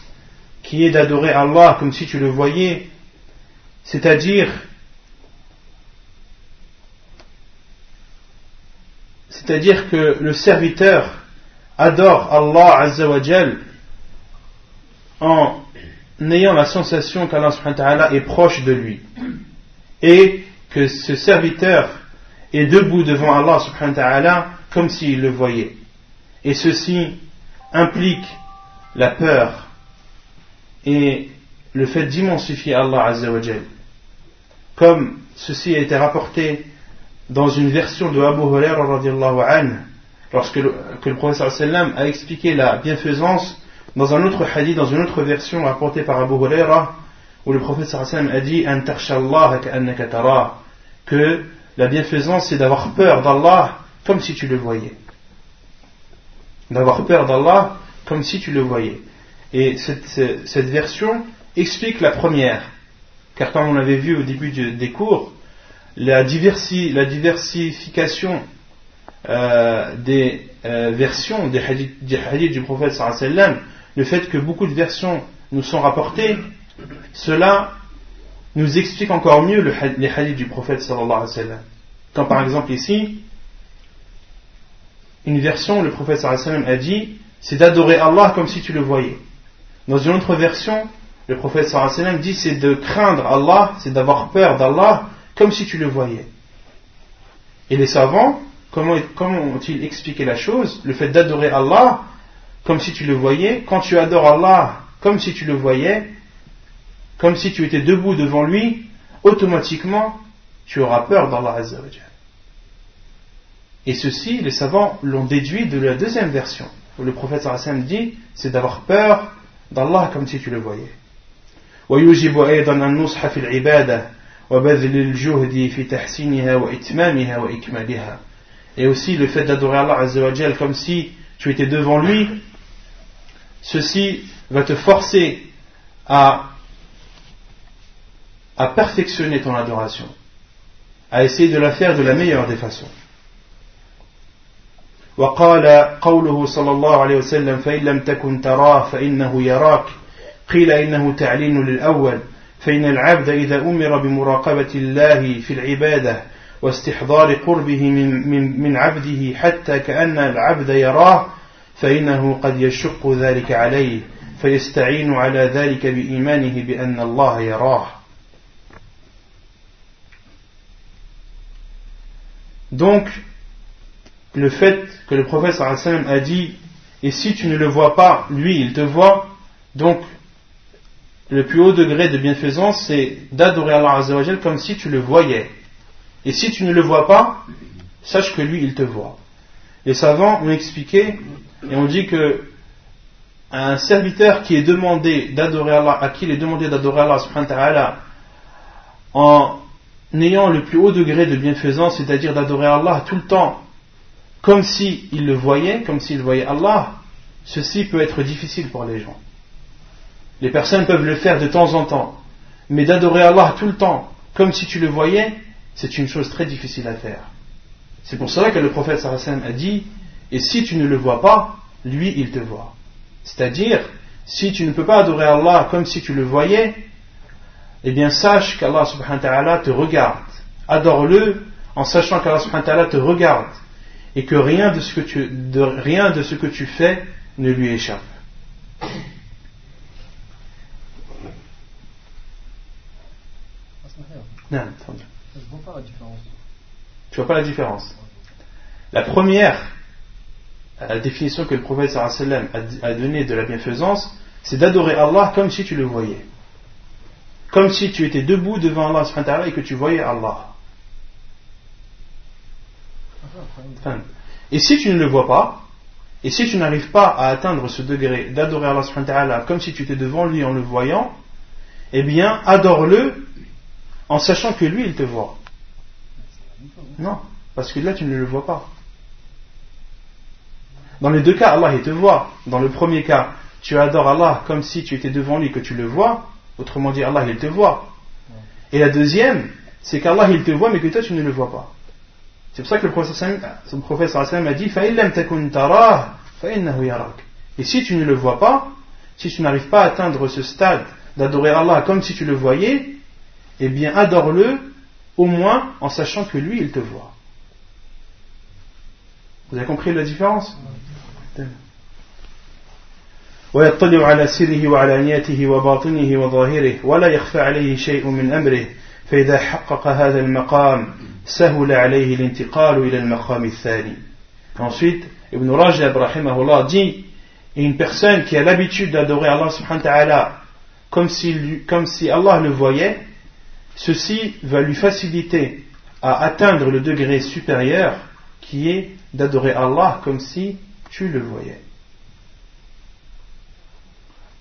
qui est d'adorer Allah comme si tu le voyais, c'est-à-dire, c'est-à-dire que le serviteur adore Allah azza wa jal en ayant la sensation qu'Allah subhanahu wa ta'ala est proche de lui et que ce serviteur est debout devant Allah subhanahu wa ta'ala comme s'il le voyait. Et ceci implique la peur et le fait d'immensifier Allah Azza wa Jal. Comme ceci a été rapporté dans une version de Abu Huraira radiyallahu anhu, lorsque le, que le prophète sallam a expliqué la bienfaisance dans un autre hadith, dans une autre version rapportée par Abu Huraira, où le prophète sallam a dit an tarshallah ka'annaka tara, que la bienfaisance c'est d'avoir peur d'Allah comme si tu le voyais. D'avoir peur d'Allah comme si tu le voyais. Et cette, cette version explique la première, car comme on l'avait vu au début de, des cours, la, diversi, la diversification euh, des euh, versions des hadiths, des hadiths du prophète sallallahu alayhi wa sallam, le fait que beaucoup de versions nous sont rapportées, cela nous explique encore mieux le, les hadiths du prophète sallallahu alayhi wa sallam. Quand par exemple ici, une version, le prophète sallallahu alayhi wa sallam a dit, c'est d'adorer Allah comme si tu le voyais. Dans une autre version, le prophète sallallahu alayhi wa sallam dit, c'est de craindre Allah, c'est d'avoir peur d'Allah comme si tu le voyais. Et les savants, comment, comment ont-ils expliqué la chose? Le fait d'adorer Allah comme si tu le voyais, quand tu adores Allah comme si tu le voyais, comme si tu étais debout devant lui, automatiquement tu auras peur d'Allah Azza wa Jalla. Et ceci, les savants l'ont déduit de la deuxième version, où le prophète sallallahu alayhi wa sallam dit, c'est d'avoir peur d'Allah comme si tu le voyais. وَيُجِبُ أَيْضًا النُّصْحَ فِي الْعِبَادَةِ وَبَذْلِ الْجُهْدِ فِي تَحْسِينِهَا وَإِتْمَامِهَا وَإِكْمَالِهَا. Et aussi le fait d'adorer Allah Azza wa Jal comme si tu étais devant lui, ceci va te forcer à, à perfectionner ton adoration, à essayer de la faire de la meilleure des façons. وقال قوله صلى الله عليه وسلم فإن لم تكن تراه فإنه يراك قيل إنه تعليل للأول فإن العبد إذا أمر بمراقبة الله في العبادة واستحضار قربه من, من, من عبده حتى كأن العبد يراه فإنه قد يشق ذلك عليه فيستعين على ذلك بإيمانه بأن الله يراه. Donc le fait que le prophète sallallahu alayhi wa sallam a dit, et si tu ne le vois pas, lui il te voit, donc le plus haut degré de bienfaisance c'est d'adorer Allah Azza wa Jal comme si tu le voyais, et si tu ne le vois pas, sache que lui il te voit. Les savants ont expliqué et ont dit que un serviteur qui est demandé d'adorer Allah, à qui il est demandé d'adorer Allah subhanahu wa ta'ala en ayant le plus haut degré de bienfaisance, c'est-à-dire d'adorer Allah tout le temps comme s'il le voyait, comme s'il voyait Allah, ceci peut être difficile pour les gens. Les personnes peuvent le faire de temps en temps, mais d'adorer Allah tout le temps, comme si tu le voyais, c'est une chose très difficile à faire. C'est pour cela que le prophète sallallahu alayhi wa sallam a dit, et si tu ne le vois pas, lui il te voit. C'est-à-dire, si tu ne peux pas adorer Allah comme si tu le voyais, eh bien sache qu'Allah subhanahu wa ta'ala te regarde. Adore-le en sachant qu'Allah subhanahu wa ta'ala te regarde, et que rien de ce que tu, de, rien de ce que tu fais ne lui échappe. Non, je vois pas la différence. Tu vois pas la différence. La première la définition que le prophète sallallahu alayhi wa sallam a donnée de la bienfaisance, c'est d'adorer Allah comme si tu le voyais, comme si tu étais debout devant Allah subhanahu wa ta'ala et que tu voyais Allah. Et si tu ne le vois pas, et si tu n'arrives pas à atteindre ce degré d'adorer Allah subhanahu wa ta'ala comme si tu étais devant lui en le voyant, eh bien adore-le en sachant que lui il te voit. Non, parce que là tu ne le vois pas. Dans les deux cas, Allah il te voit. Dans le premier cas, tu adores Allah comme si tu étais devant lui que tu le vois, autrement dit Allah il te voit. Et la deuxième, c'est qu'Allah il te voit mais que toi tu ne le vois pas. C'est pour ça que le prophète sallallahu alayhi wa sallam a dit, et si tu ne le vois pas, si tu n'arrives pas à atteindre ce stade d'adorer Allah comme si tu le voyais, eh bien adore-le au moins en sachant que lui il te voit. Vous avez compris la différence? فإذا حقق هذا المقام سهل عليه الانتقال إلى المقام الثاني Ensuite, Ibn Rajab rahimahullah dit: une personne qui a l'habitude d'adorer Allah subhanahu wa ta'ala comme si, comme si Allah le voyait, ceci va lui faciliter à atteindre le degré supérieur qui est d'adorer Allah comme si tu le voyais.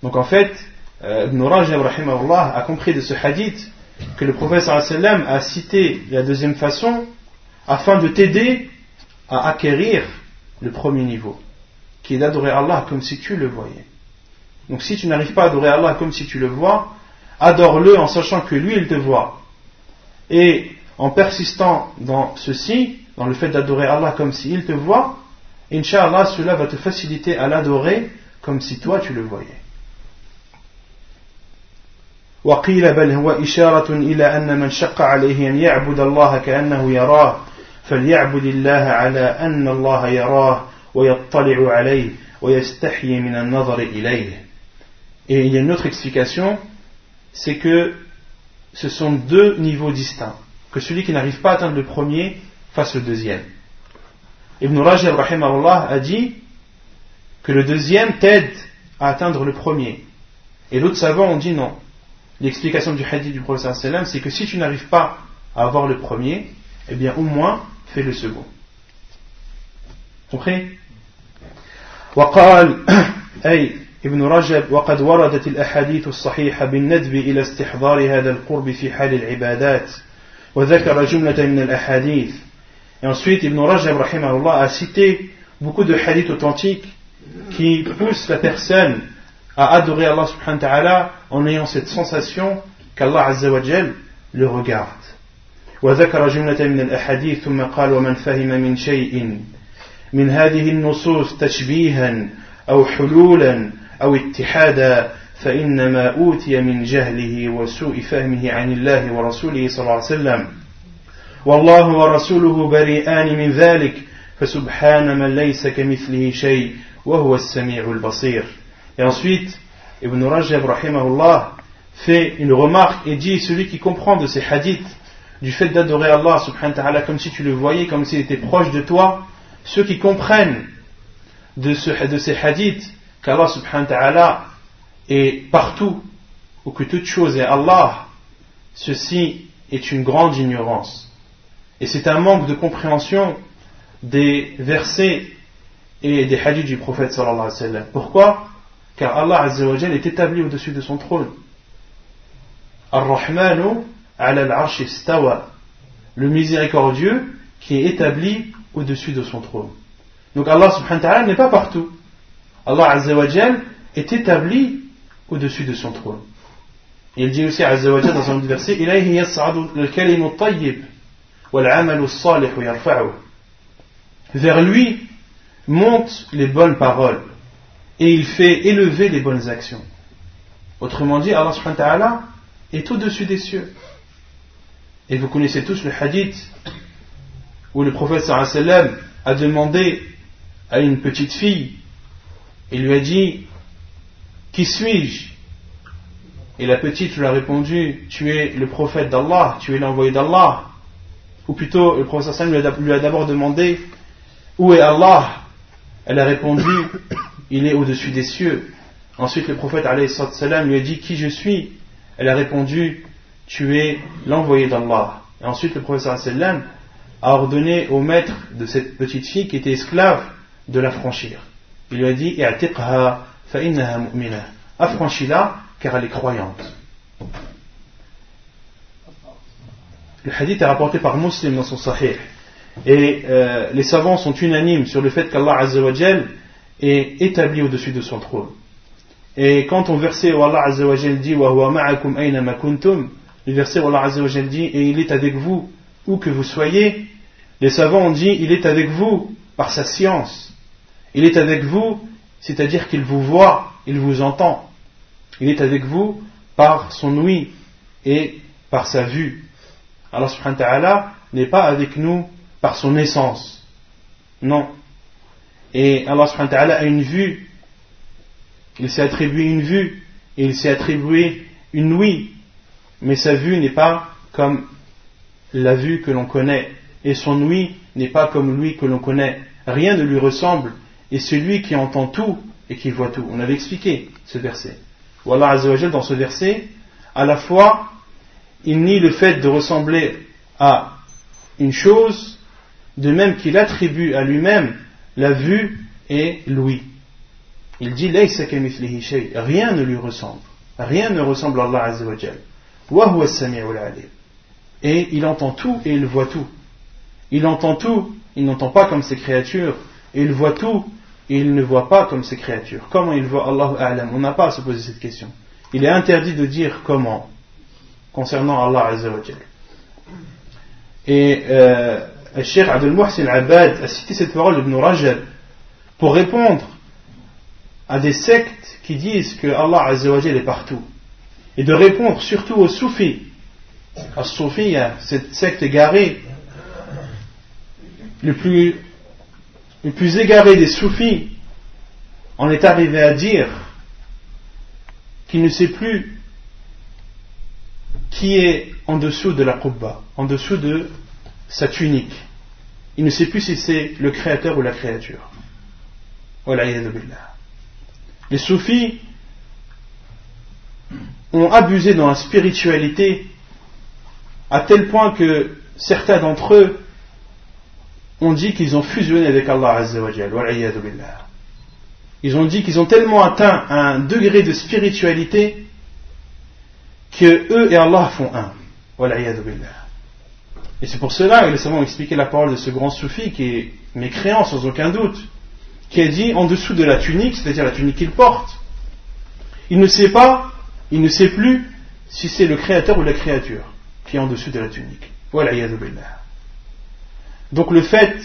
Donc en fait, Ibn Rajab rahimahullah a compris de ce hadith que le prophète sallallahu alayhi wa sallam a cité la deuxième façon afin de t'aider à acquérir le premier niveau, qui est d'adorer Allah comme si tu le voyais. Donc si tu n'arrives pas à adorer Allah comme si tu le vois, adore-le en sachant que lui il te voit, et en persistant dans ceci, dans le fait d'adorer Allah comme si il te voit, Inch'Allah cela va te faciliter à l'adorer comme si toi tu le voyais. وقيل بل هو إشارة إلى أن من شق عليه أن يعبد الله كأنه يراه فليعبد الله على أن الله يراه ويطلع عليه ويستحيي من النظر إليه. Et il y a une autre explication, c'est que ce sont deux niveaux distincts, que celui qui n'arrive pas à atteindre le premier fasse le deuxième. Ibn Rajab rahimahullah a dit que le deuxième t'aide à atteindre le premier, et l'autre savant on dit non. L'explication du hadith du prophète sallallahu alayhi wa sallam, c'est que si tu n'arrives pas à avoir le premier, eh bien au moins fais le second. Compris? وقال أي ابن رجب وقد وردت الأحاديث الصحيحة بالندب إلى استحضار هذا القرب في حال العبادات وذكر جملة من الأحاديث. Et ensuite Ibn Rajab rahimahullah a cité beaucoup de hadiths authentiques qui poussent la personne à adorer Allah subhanahu wa ta'ala en ayant cette sensation qu'Allah azza wa jal le regarde. وذكر جملة من الأحاديث ثم قال ومن فهم من شيء من هذه النصوص تشبيها أو حلولا أو اتحادا فإنما أوتي من جهله وسوء فهمه عن الله ورسوله صلى الله عليه وسلم والله ورسوله بريئان من ذلك فسبحان من ليس كمثله شيء وهو السميع البصير. Et ensuite, Ibn Rajab rahimahullah fait une remarque et dit: celui qui comprend de ces hadiths du fait d'adorer Allah subhanahu wa ta'ala comme si tu le voyais, comme s'il était proche de toi, ceux qui comprennent de, ce, de ces hadiths qu'Allah subhanahu wa ta'ala est partout, ou que toute chose est Allah, ceci est une grande ignorance. Et c'est un manque de compréhension des versets et des hadiths du prophète sallallahu alayhi wa sallam. Pourquoi? Car Allah azza wa jal est établi au-dessus de son trône. Ar-Rahmanu ala al-arshi istawa. Le miséricordieux qui est établi au-dessus de son trône. Donc Allah subhanahu wa ta'ala n'est pas partout. Allah azza wa jal est établi au-dessus de son trône. Il dit aussi azza wa jal dans un autre verset: Ilayhi yas'adu al-kalimu at-tayyib wal-'amalu as-salih yarfa'uhu. Vers lui montent les bonnes paroles et il fait élever les bonnes actions. Autrement dit, Allah subhanahu wa ta'ala est au-dessus des cieux. Et vous connaissez tous le hadith où le prophète sallallahu alayhi wa sallam a demandé à une petite fille et lui a dit: qui suis-je? Et la petite lui a répondu: tu es le prophète d'Allah, tu es l'envoyé d'Allah. Ou plutôt, le prophète sallallahu alayhi wa sallam lui a d'abord demandé: où est Allah? Elle a répondu: il est au-dessus des cieux. Ensuite, le prophète alayhi salam lui a dit: qui je suis? Elle a répondu: tu es l'envoyé d'Allah. Et ensuite, le prophète salam a ordonné au maître de cette petite fille qui était esclave de la franchir. Il lui a dit: i'tiqha fa innaha mu'mina. Affranchis-la car elle est croyante. Le hadith est rapporté par Muslim dans son Sahih. Et euh, les savants sont unanimes sur le fait qu'Allah azza wa jal est établi au-dessus de son trône. Et quant au verset où Allah azza wa jal dit wa huwa ma'akum ayna ma kuntum, le verset où Allah azza wa jal dit et il est avec vous où que vous soyez, les savants ont dit il est avec vous par sa science. Il est avec vous, c'est-à-dire qu'il vous voit, il vous entend. Il est avec vous par son ouïe et par sa vue. Allah subhanahu wa ta'ala n'est pas avec nous par son essence. Non. Et Allah subhanahu wa ta'ala a une vue, il s'est attribué une vue, et il s'est attribué une ouïe, mais sa vue n'est pas comme la vue que l'on connaît, et son ouïe n'est pas comme l'ouïe que l'on connaît. rien ne lui ressemble, et celui qui entend tout et qui voit tout. On avait expliqué ce verset. Ou Allah Azza wa Jal, dans ce verset, à la fois, il nie le fait de ressembler à une chose, de même qu'il attribue à lui-même la vue et l'ouïe. Il dit, rien ne lui ressemble. Rien ne ressemble à Allah Azza wa Jal. Wa huwa as-sami'ul 'alim. Et il entend tout et il voit tout. Il entend tout, il n'entend pas comme ses créatures. Et il voit tout et il ne voit pas comme ses créatures. Comment il voit, Allahu a'lam? On n'a pas à se poser cette question. Il est interdit de dire comment concernant Allah Azza wa Jal. Et euh, le Cheikh Abdul Muhsin al-Abbad a cité cette parole d'Ibn Rajab pour répondre à des sectes qui disent que Allah Azza wa Jal est partout, et de répondre surtout aux soufis, à soufis, cette secte égarée, le plus, le plus égaré des soufis, en est arrivé à dire qu'il ne sait plus qui est en dessous de la qubba, en dessous de sa tunique. Il ne sait plus si c'est le créateur ou la créature. Les soufis ont abusé dans la spiritualité à tel point que certains d'entre eux ont dit qu'ils ont fusionné avec Allah Azza wa Jal. Ils ont dit qu'ils ont tellement atteint un degré de spiritualité que eux et Allah font un. Et c'est pour cela que les savants ont expliqué la parole de ce grand soufi qui est mécréant sans aucun doute, qui a dit en dessous de la tunique, c'est-à-dire la tunique qu'il porte, il ne sait pas, il ne sait plus si c'est le créateur ou la créature qui est en dessous de la tunique. Donc le fait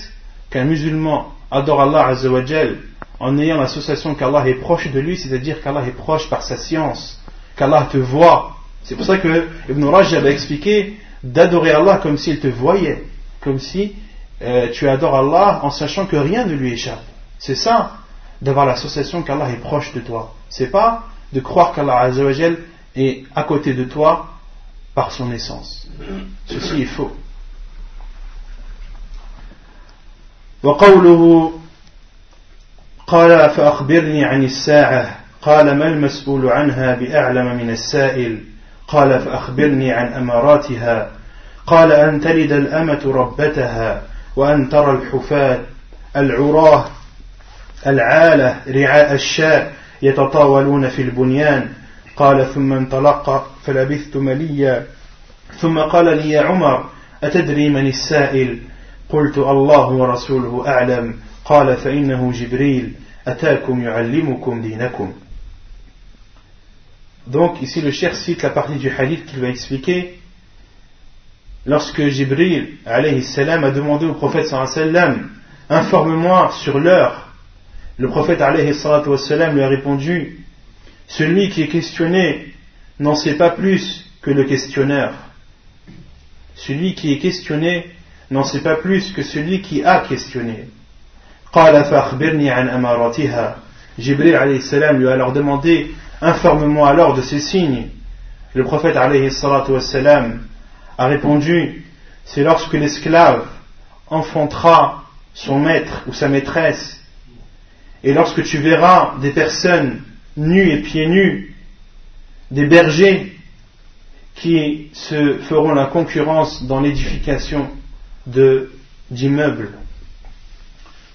qu'un musulman adore Allah Azza wa Jal en ayant l'association qu'Allah est proche de lui, c'est-à-dire qu'Allah est proche par sa science, qu'Allah te voit. C'est pour ça que Ibn Rajab a expliqué d'adorer Allah comme s'il te voyait, comme si euh, tu adores Allah en sachant que rien ne lui échappe. C'est ça, d'avoir l'association qu'Allah est proche de toi. C'est pas de croire qu'Allah Azza wa Jal est à côté de toi par son essence. Ceci est faux. وقوله قال فأخبرني عن الساعة قال ما المسؤول عنها بأعلم من السائل قال فأخبرني عن أماراتها قال أن تلد الأمة ربتها وأن ترى الحفاة العراه العالة رعاء الشاء يتطاولون في البنيان قال ثم انطلق فلبثت مليا ثم قال لي يا عمر أتدري من السائل قلت الله ورسوله أعلم قال فإنه جبريل أتاكم يعلمكم دينكم. Donc ici le cheikh cite la partie du hadith qu'il va expliquer lorsque Jibril alayhi salam a demandé au prophète sallallahu alayhi salam informe-moi sur l'heure. Le prophète alayhi salam lui a répondu celui qui est questionné n'en sait pas plus que le questionneur. Celui qui est questionné n'en sait pas plus que celui qui a questionné. قال فأخبرني عن أماراتها. Jibril alayhi salam lui a alors demandé informe-moi alors de ces signes. Le prophète alayhi salam a répondu c'est lorsque l'esclave enfantera son maître ou sa maîtresse, et lorsque tu verras des personnes nues et pieds nus, des bergers qui se feront la concurrence dans l'édification de d'immeubles.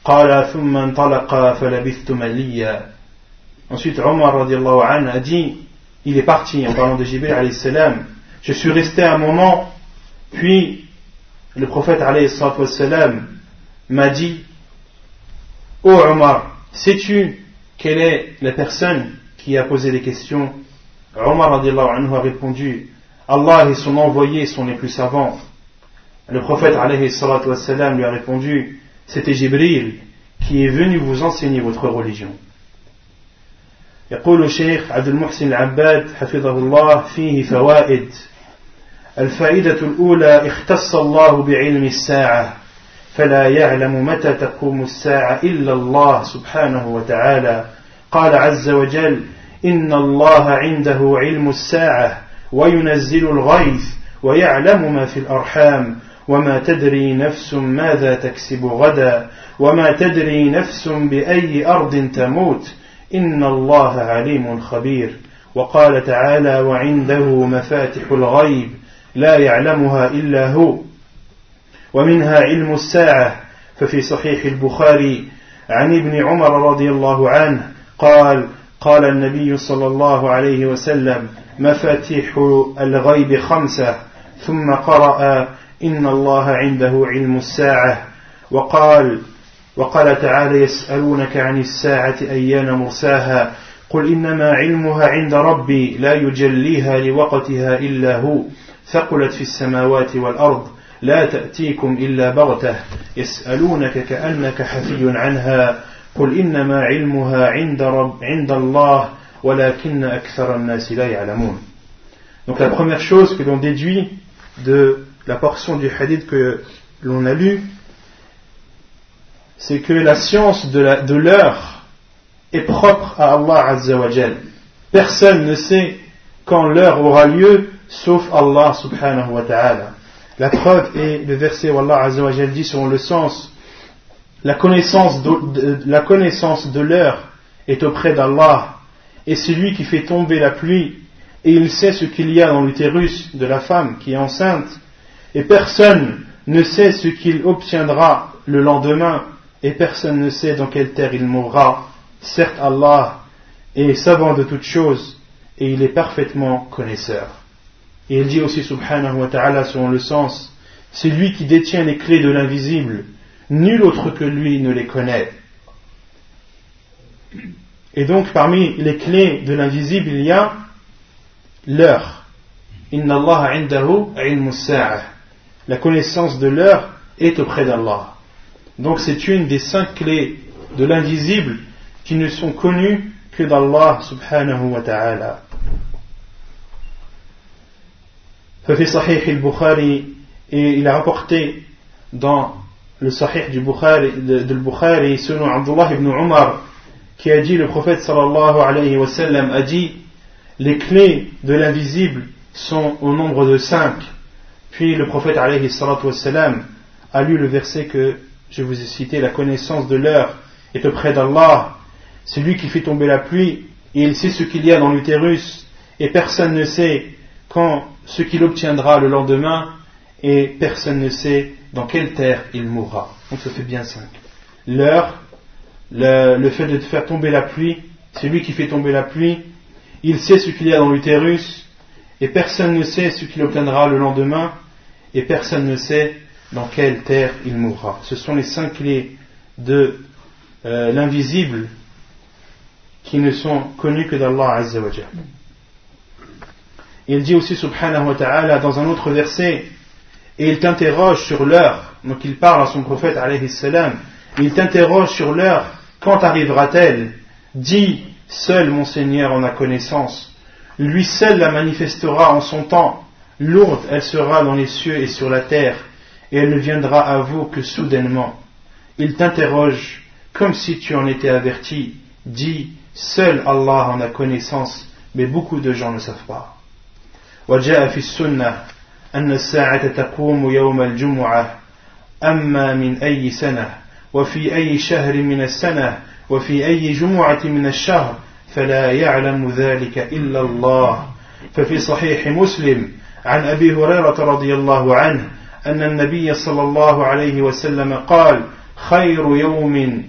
Ensuite Omar a dit il est parti en parlant de Jibril alayhi salam, je suis resté un moment, puis le prophète alayhi salam m'a dit ô oh Omar, sais-tu quelle est la personne qui a posé les questions? Omar a répondu Allah et son envoyé sont les plus savants. Le prophète alayhi salatu wassalam lui a répondu c'était Jibril qui est venu vous enseigner votre religion. يقول الشيخ عبد المحسن العباد حفظه الله فيه فوائد. الفائدة الأولى اختص الله بعلم الساعة فلا يعلم متى تقوم الساعة إلا الله سبحانه وتعالى قال عز وجل إن الله عنده علم الساعة وينزل الغيث ويعلم ما في الأرحام وما تدري نفس ماذا تكسب غدا وما تدري نفس بأي أرض تموت إن الله عليم خبير وقال تعالى وعنده مفاتح الغيب لا يعلمها إلا هو ومنها علم الساعة ففي صحيح البخاري عن ابن عمر رضي الله عنه قال قال النبي صلى الله عليه وسلم مفاتيح الغيب خمسة ثم قرأ إن الله عنده علم الساعة وقال وقال تعالى يسألونك عن الساعة أيان مرساها قل إنما علمها عند ربي لا يجليها لوقتها إلا هو ثقلت في السماوات والأرض لا تأتيكم إلا بغتة يسألونك كأنك حفي عنها قل إنما علمها عند رب عند الله ولكن أكثر الناس لا يعلمون. Donc la première chose que l'on déduit de la portion du hadith que l'on a lu, c'est que la science de, la, de l'heure est propre à Allah Azza wa Jal. Personne ne sait quand l'heure aura lieu sauf Allah Subhanahu wa Ta'ala. La preuve est le verset où Allah Azza wa Jal dit selon le sens la connaissance de, la connaissance de l'heure est auprès d'Allah et c'est lui qui fait tomber la pluie et il sait ce qu'il y a dans l'utérus de la femme qui est enceinte et personne ne sait ce qu'il obtiendra le lendemain et personne ne sait dans quelle terre il mourra. Certes Allah est savant de toutes choses et il est parfaitement connaisseur. Et il dit aussi subhanahu wa ta'ala selon le sens c'est lui qui détient les clés de l'invisible. Nul autre que lui ne les connaît. Et donc parmi les clés de l'invisible, il y a l'heure. Inna Allah indahu ilmu as-sa'ah. La connaissance de l'heure est auprès d'Allah. Donc c'est une des cinq clés de l'invisible qui ne sont connues que d'Allah subhanahu wa ta'ala. Fafi sahih al-Bukhari, et il a rapporté dans le sahih du Bukhari, de, de Bukhari, selon Abdullah ibn Umar, qui a dit, le prophète sallallahu alayhi wa sallam a dit, les clés de l'invisible sont au nombre de cinq. Puis le prophète alayhi salatu wa sallam a lu le verset que je vous ai cité, la connaissance de l'heure est auprès d'Allah, c'est lui qui fait tomber la pluie, et il sait ce qu'il y a dans l'utérus, et personne ne sait quand ce qu'il obtiendra le lendemain, et personne ne sait dans quelle terre il mourra. Donc ça fait bien cinq. L'heure, le, le fait de faire tomber la pluie, c'est lui qui fait tomber la pluie, il sait ce qu'il y a dans l'utérus, et personne ne sait ce qu'il obtiendra le lendemain, et personne ne sait dans quelle terre il mourra. Ce sont les cinq clés de euh, l'invisible qui ne sont connues que d'Allah Azza wa Jalla. Il dit aussi subhanahu wa ta'ala dans un autre verset, et il t'interroge sur l'heure, donc il parle à son prophète alayhi salam, il t'interroge sur l'heure, quand arrivera-t-elle? Dis, seul mon Seigneur en a connaissance, lui seul la manifestera en son temps, lourde elle sera dans les cieux et sur la terre, et elle ne viendra à vous que soudainement. Il t'interroge comme si tu en étais averti, dis, seul Allah en a connaissance, mais beaucoup de gens ne savent pas. وجاء في السنة أن الساعة تقوم يوم الجمعة أما من أي سنة وفي أي شهر من السنة وفي أي جمعة من الشهر فلا يعلم ذلك إلا الله ففي صحيح مسلم عن أبي هريرة رضي الله عنه أن النبي صلى الله عليه وسلم قال خير يوم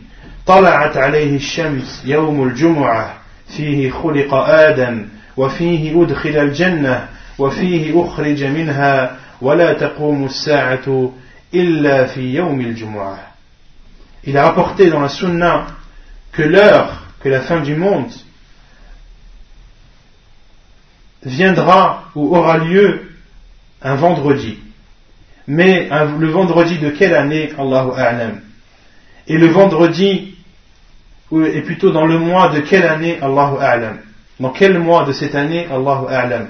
طلعت عليه الشمس يوم الجمعة فيه خلق آدم وفيه أدخل الجنة وفيه أخرج منها ولا تقوم الساعة إلا في يوم الجمعة. Il a rapporté dans la Sunna que l'heure, que la fin du monde viendra ou aura lieu un vendredi. Mais un, le vendredi de quelle année? Allahu a'lam. Et le vendredi, et plutôt dans le mois de quelle année? Allahu a'lam. Dans quel mois de cette année? Allahu a'lam.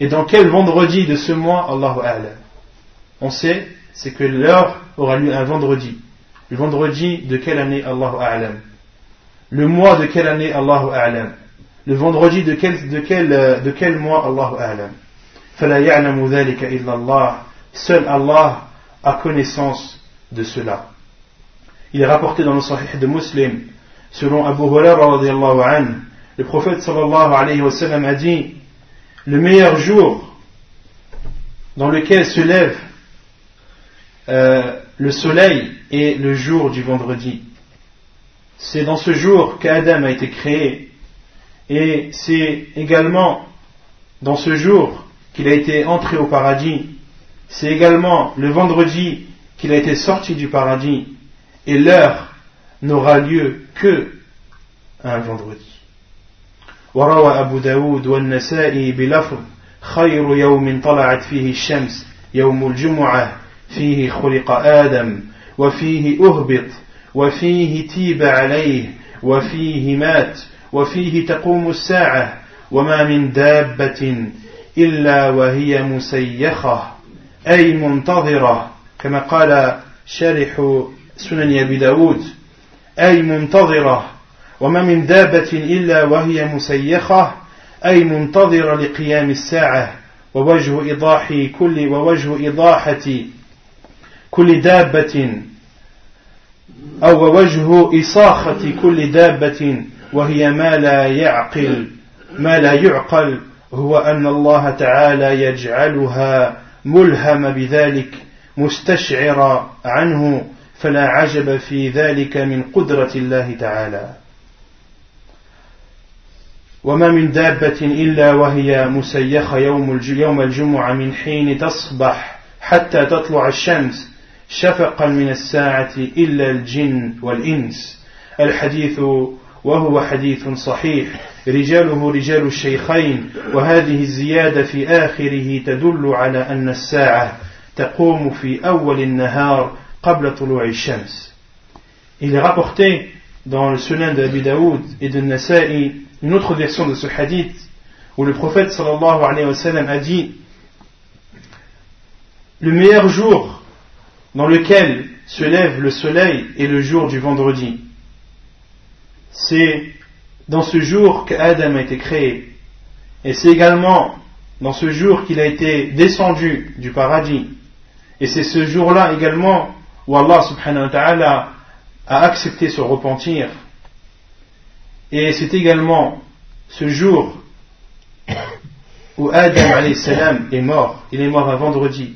Et dans quel vendredi de ce mois? Allahu a'lam. On sait, c'est que l'heure aura lieu un vendredi. Le vendredi de quelle année? Allahu a'lam. Le mois de quelle année? Allahu a'lam. Le vendredi de quel, de quel, de quel mois? Allahu a'lam. Fala ya'lamu dhalika illa Allah. Seul Allah a connaissance de cela. Il est rapporté dans le Sahih de Muslim, selon Abu Huraira, le prophète sallallahu alayhi wa sallam a dit: le meilleur jour dans lequel se lève euh, le soleil est le jour du vendredi. C'est dans ce jour qu'Adam a été créé, et c'est également dans ce jour qu'il a été entré au paradis. C'est également le vendredi qu'il a été sorti du paradis, et l'heure n'aura lieu que un vendredi. وروى أبو داود والنسائي بلفظ خير يوم طلعت فيه الشمس يوم الجمعة فيه خلق آدم وفيه أهبط وفيه تيب عليه وفيه مات وفيه تقوم الساعة وما من دابة إلا وهي مسيخة أي منتظرة كما قال شارح سنن أبي داود أي منتظرة وما من دابة إلا وهي مسيخة أي منتظرة لقيام الساعة ووجه إيضاح كل ووجه إيضاحة كل دابة أو وجه إصاخة كل دابة وهي ما لا يعقل ما لا يعقل هو أن الله تعالى يجعلها ملهم بذلك مستشعر عنه فلا عجب في ذلك من قدرة الله تعالى. وما من دابة إلا وهي مسيخة يوم الجمعة من حين تصبح حتى تطلع الشمس شفقا من الساعة إلا الجن والإنس. الحديث وهو حديث صحيح رجاله رجال الشيخين وهذه الزيادة في آخره تدل على أن الساعة تقوم في أول النهار قبل طلوع الشمس. Il est rapporté dans le Sunan d'Abi Daoud et de Nasa'i une autre version de ce hadith où le prophète sallallahu alayhi wa sallam a dit: le meilleur jour dans lequel se lève le soleil est le jour du vendredi. C'est dans ce jour qu'Adam a été créé, et c'est également dans ce jour qu'il a été descendu du paradis, et c'est ce jour-là également où Allah subhanahu wa ta'ala a accepté son repentir. Et c'est également ce jour où Adam alayhi salam est mort. Il est mort un vendredi.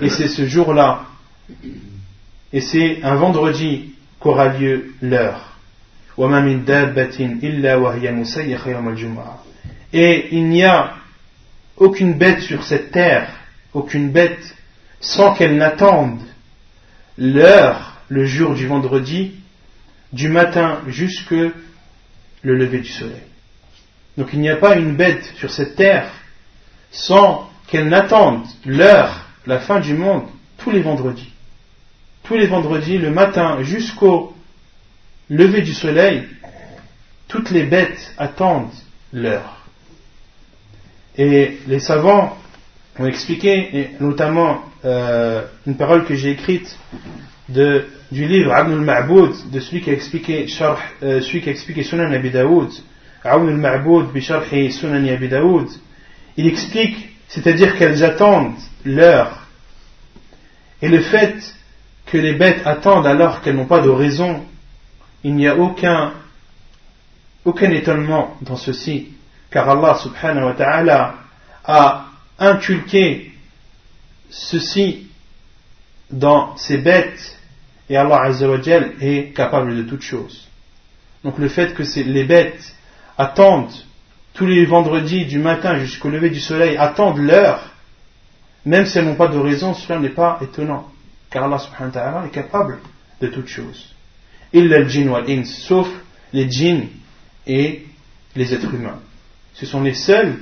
Et c'est ce jour-là, et c'est un vendredi qu'aura lieu l'heure. Et il n'y a aucune bête sur cette terre, aucune bête, sans qu'elle n'attende l'heure, le jour du vendredi, du matin jusque le lever du soleil. Donc il n'y a pas une bête sur cette terre sans qu'elle n'attende l'heure, la fin du monde, tous les vendredis. Tous les vendredis, le matin jusqu'au lever du soleil, toutes les bêtes attendent l'heure. Et les savants ont expliqué, et notamment euh, une parole que j'ai écrite de du livre Awn al-Ma'bud, de celui qui a expliqué Sharh, euh, celui qui a expliqué Sunan Abi Dawud, Awn al-Ma'bud bi-Sharh Sunan Abi Dawud, il explique, c'est-à-dire qu'elles attendent l'heure. Et le fait que les bêtes attendent alors qu'elles n'ont pas de raison, il n'y a aucun aucun étonnement dans ceci, car Allah subhanahu wa ta'ala a inculqué ceci dans ces bêtes. Et Allah Azza wa Jal est capable de toutes choses. Donc le fait que les bêtes attendent tous les vendredis du matin jusqu'au lever du soleil, attendent l'heure, même si elles n'ont pas de raison, cela n'est pas étonnant, car Allah subhanahu wa ta'ala est capable de toutes choses. Illa al-jinn wal-ins, sauf les djinns et les êtres humains. Ce sont les seuls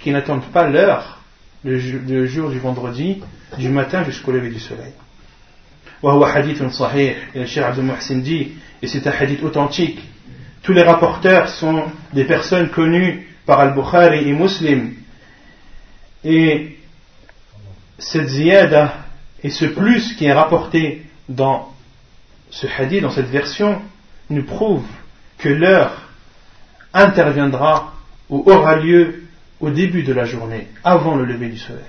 qui n'attendent pas l'heure, le jour du vendredi, du matin jusqu'au lever du soleil. وهو حديث صحيح. Et le Cheikh Abdul Muhsin dit, et c'est un hadith authentique, tous les rapporteurs sont des personnes connues par Al-Bukhari et Muslim, et cette ziyada et ce plus qui est rapporté dans ce hadith, dans cette version, nous prouve que l'heure interviendra ou aura lieu au début de la journée, avant le lever du soleil.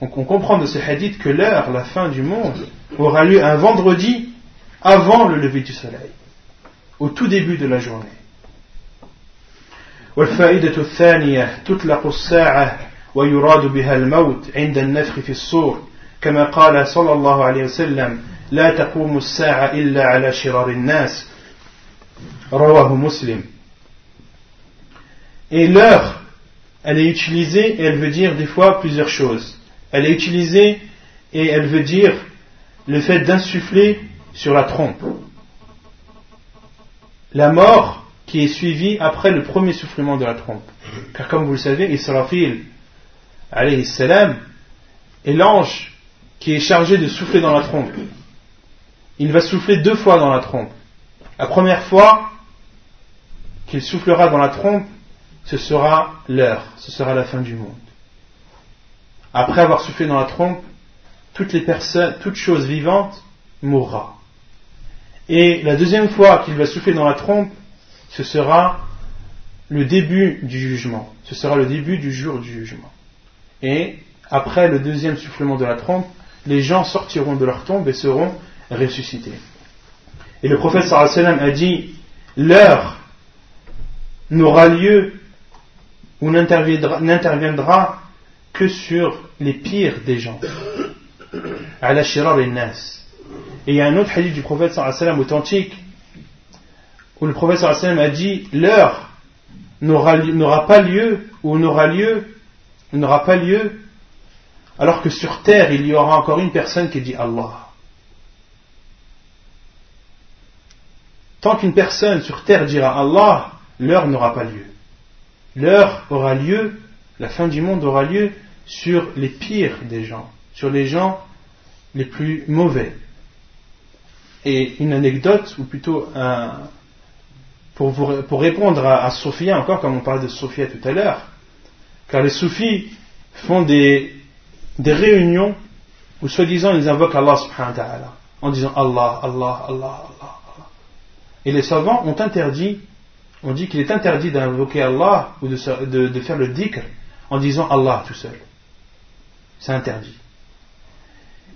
Donc on comprend de ce hadith que l'heure, la fin du monde, aura lieu un vendredi avant le lever du soleil, au tout début de la journée. والفائدة الثانية تطلق الساعة ويراد بها الموت عند النفخ في الصور كما قال صلى الله عليه وسلم لا تقوم الساعة إلا على شرار الناس رواه مسلم. Et l'heure, elle est utilisée et elle veut dire des fois plusieurs choses. Elle est utilisée et elle veut dire le fait d'insuffler sur la trompe. La mort qui est suivie après le premier soufflement de la trompe. Car comme vous le savez, Israfil, alayhi salam, est l'ange qui est chargé de souffler dans la trompe. Il va souffler deux fois dans la trompe. La première fois qu'il soufflera dans la trompe, ce sera l'heure, ce sera la fin du monde. Après avoir soufflé dans la trompe, toutes les personnes, toute chose vivante mourra. Et la deuxième fois qu'il va souffler dans la trompe, ce sera le début du jugement. Ce sera le début du jour du jugement. Et après le deuxième soufflement de la trompe, les gens sortiront de leur tombe et seront ressuscités. Et le prophète sallallahu alayhi wa sallam a dit, l'heure n'aura lieu ou n'interviendra, n'interviendra que sur les pires des gens. Ala shirar al-nas. Et il y a un autre hadith du prophète sallallahu alayhi wa sallam authentique où le prophète sallallahu alayhi wa sallam a dit, l'heure n'aura, n'aura pas lieu ou n'aura lieu n'aura pas lieu alors que sur terre il y aura encore une personne qui dit Allah. Tant qu'une personne sur terre dira Allah, l'heure n'aura pas lieu. L'heure aura lieu, la fin du monde aura lieu sur les pires des gens, sur les gens les plus mauvais. Et une anecdote, ou plutôt un, pour, vous, pour répondre à, à Sophia encore, comme on parlait de Sophia tout à l'heure, car les soufis font des, des réunions où soi-disant ils invoquent Allah subhanahu wa ta'ala en disant Allah, Allah, Allah, Allah. Et les savants ont interdit, on dit qu'il est interdit d'invoquer Allah ou de, de, de faire le dhikr en disant Allah tout seul. C'est interdit.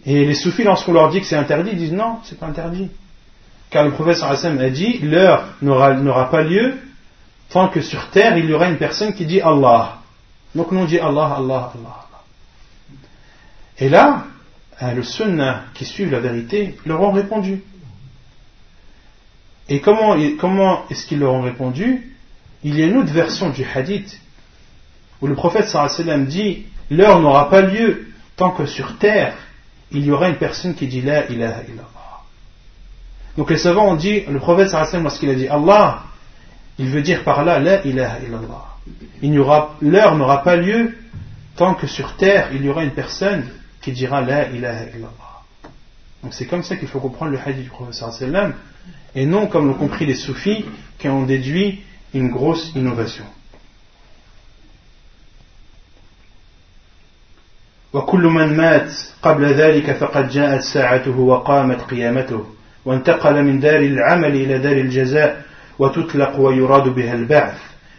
Et les soufis, lorsqu'on leur dit que c'est interdit, ils disent non, c'est pas interdit. Car le prophète sallallahu alayhi wa sallam a dit, l'heure n'aura, n'aura pas lieu tant que sur terre il y aura une personne qui dit Allah. Donc nous on dit Allah, Allah, Allah, Allah. Et là, le sunnah qui suivent la vérité leur ont répondu. Et comment, comment est-ce qu'ils leur ont répondu? Il y a une autre version du hadith où le prophète sallallahu alayhi wa sallam dit « L'heure n'aura pas lieu tant que sur terre, il y aura une personne qui dit « La ilaha illallah ». Donc les savants ont dit, le prophète sallallahu alayhi wa sallam lorsqu'il a dit « Allah », il veut dire par là « La ilaha illallah ». Il n'y aura, l'heure n'aura pas lieu tant que sur terre, il y aura une personne qui dira « La ilaha illallah ». Donc c'est comme ça qu'il faut comprendre le hadith du prophète sallallahu alayhi wa sallam. Et non, comme l'ont compris les soufis, qui ont déduit une grosse innovation. وَكُلُّ مَنْ مَاتْ قَبْلَ ذَلِكَ فَقَدْ جَاءَتْ سَاعَتُهُ وَقَامَتْ قِيَامَتُهُ وَانْتَقَلَ مِنْ دَارِ الْعَمَلِ إِلَى دَارِ الْجَزَاءِ وَتُطْلَقُ وَيُرَادُ بِهَا الْبَعْثُ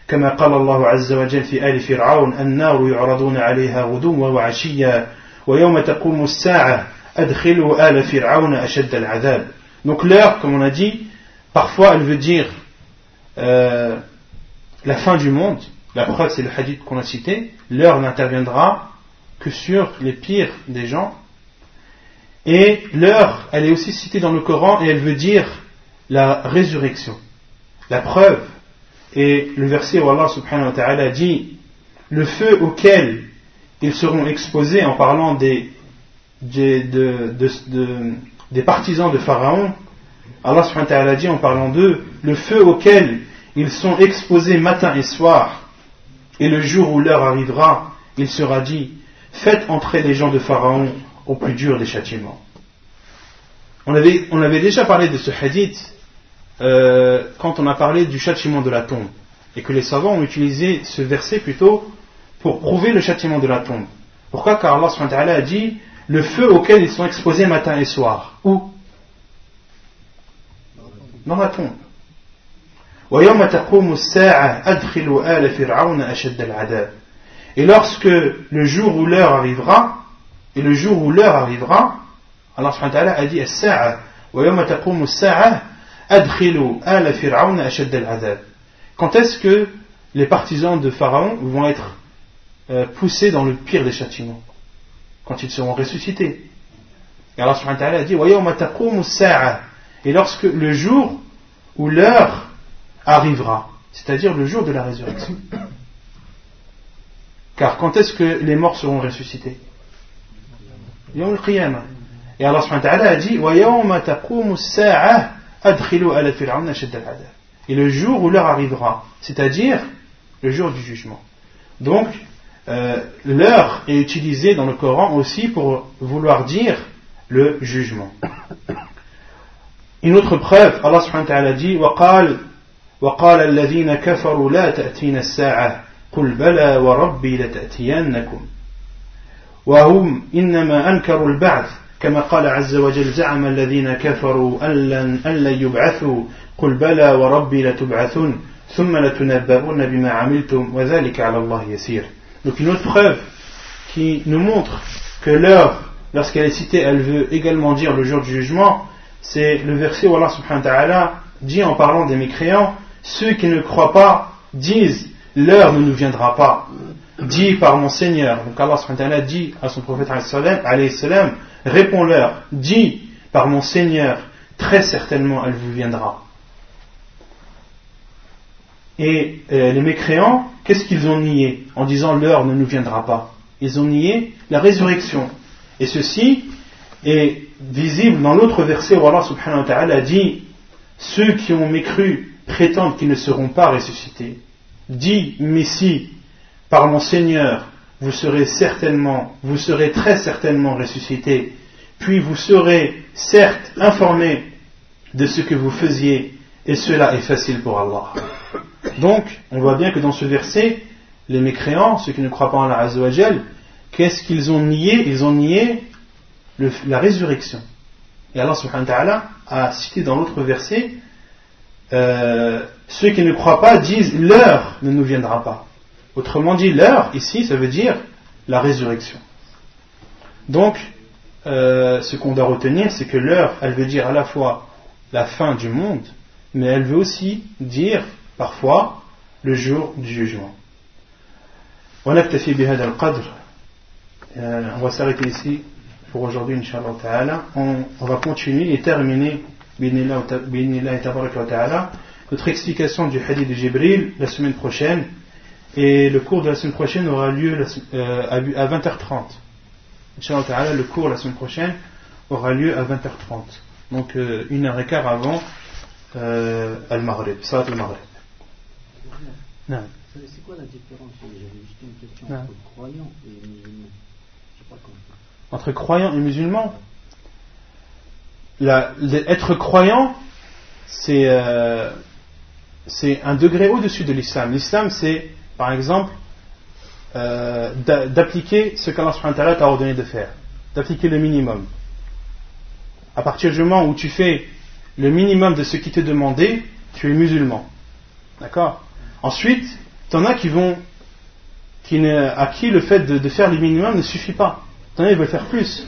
كما قال الله عز وجل في آل فرعون النار يعرضون عليها غدوا وعشيا ويوم تقوم الساعة أدخلوا آل فرعون أشد العذاب. Donc l'heure, comme on a dit, parfois elle veut dire euh, la fin du monde. La preuve, c'est le hadith qu'on a cité. L'heure n'interviendra que sur les pires des gens. Et l'heure, elle est aussi citée dans le Coran et elle veut dire la résurrection. La preuve, et le verset où Allah subhanahu wa ta'ala dit le feu auquel ils seront exposés, en parlant des, des de, de, de des partisans de Pharaon, Allah subhanahu wa ta'ala dit en parlant d'eux, le feu auquel ils sont exposés matin et soir, et le jour où l'heure arrivera, il sera dit, faites entrer les gens de Pharaon au plus dur des châtiments. On avait, on avait déjà parlé de ce hadith euh, quand on a parlé du châtiment de la tombe, et que les savants ont utilisé ce verset plutôt pour prouver le châtiment de la tombe. Pourquoi? Car Allah subhanahu wa ta'ala a dit, le feu auquel ils sont exposés matin et soir. Où? Dans la tombe. Et lorsque le jour où l'heure arrivera, Et le jour où l'heure arrivera, Allah subhanahu wa ta'ala a dit as-sa'a wa yawma taqumu as-sa'a adkhilu ala fir'auna ashadda al-'adab. Quand est-ce que les partisans de Pharaon vont être poussés dans le pire des châtiments? Quand ils seront ressuscités. Et Allah subhanahu wa ta'ala a dit wa yawma taqumu as-sa'a, et lorsque le jour où l'heure arrivera, c'est-à-dire le jour de la résurrection. Car quand est-ce que les morts seront ressuscités? Yawm al-Qiyamah. Et Allah subhanahu wa ta'ala a dit wa yawma taqumu as-sa'a adkhilu ala fir'auna ashadda al-'adab. Et le jour où l'heure arrivera, c'est-à-dire le jour du jugement. Donc euh, l'heure est utilisée dans le Coran aussi pour vouloir dire le jugement. Une autre preuve, Allah subhanahu wa ta'ala dit وَقَالَ الَّذِينَ كَفَرُوا لَا تَأْتِينَ السَّاعَةِ قُلْ بَلَا وَرَبِّي لَتَأْتِيَنَّكُمْ وَهُمْ إِنَّمَا أَنْكَرُوا الْبَعْثِ كما قال عز وجل زعم الذين كفروا أن لن يبعثوا قل بلى وربي لتبعثون ثم لتنبؤن بما عملتم وذلك على الله يسير. Donc une autre preuve qui nous montre que l'heure, lorsqu'elle est citée, elle veut également dire le jour du jugement. C'est le verset où Allah subhanahu wa ta'ala dit en parlant des mécréants, ceux qui ne croient pas disent l'heure ne nous viendra pas, dit par mon Seigneur. Donc Allah subhanahu wa ta'ala dit à son prophète alayhi salam, réponds-leur, dis par mon Seigneur, très certainement elle vous viendra. Et euh, les mécréants, qu'est-ce qu'ils ont nié en disant l'heure ne nous viendra pas? Ils ont nié la résurrection. Et ceci est visible dans l'autre verset où Allah subhanahu wa ta'ala dit ceux qui ont mécru prétendent qu'ils ne seront pas ressuscités. Dis, Messie, par mon Seigneur, vous serez certainement, vous serez très certainement ressuscités, puis vous serez certes informés de ce que vous faisiez, et cela est facile pour Allah. Donc, on voit bien que dans ce verset, les mécréants, ceux qui ne croient pas en Allah Azza wa Jal, qu'est-ce qu'ils ont nié? Ils ont nié Le, la résurrection. Et Allah subhanahu wa ta'ala a cité dans l'autre verset euh, ceux qui ne croient pas disent l'heure ne nous viendra pas. Autrement dit, l'heure ici ça veut dire la résurrection. Donc euh, ce qu'on doit retenir, c'est que l'heure, elle veut dire à la fois la fin du monde, mais elle veut aussi dire parfois le jour du jugement. Euh, on va s'arrêter ici pour aujourd'hui, Inch'Allah Ta'ala. On, on va continuer et terminer Bi'inillah Ta'ala notre explication du hadith de Jibril la semaine prochaine, et le cours de la semaine prochaine aura lieu euh, à vingt heures trente. Inch'Allah Ta'ala, le cours la semaine prochaine aura lieu à vingt heures trente, donc euh, une heure et quart avant euh, Al-Maghrib, Salat Al-Maghrib. C'est quoi la différence? J'avais juste une question non. entre croyants et musulmans. Je sais pas comment. Entre croyants et musulmans, la, être croyant, c'est euh, c'est un degré au-dessus de l'islam. L'islam, c'est, par exemple, euh, d'appliquer ce qu'Allah subhanahu wa ta'ala t'a ordonné de faire, d'appliquer le minimum. À partir du moment où tu fais le minimum de ce qui t'est demandé, tu es musulman. D'accord? Ensuite, t'en as qui vont, qui ne, à qui le fait de, de faire le minimum ne suffit pas. Ils veulent faire plus.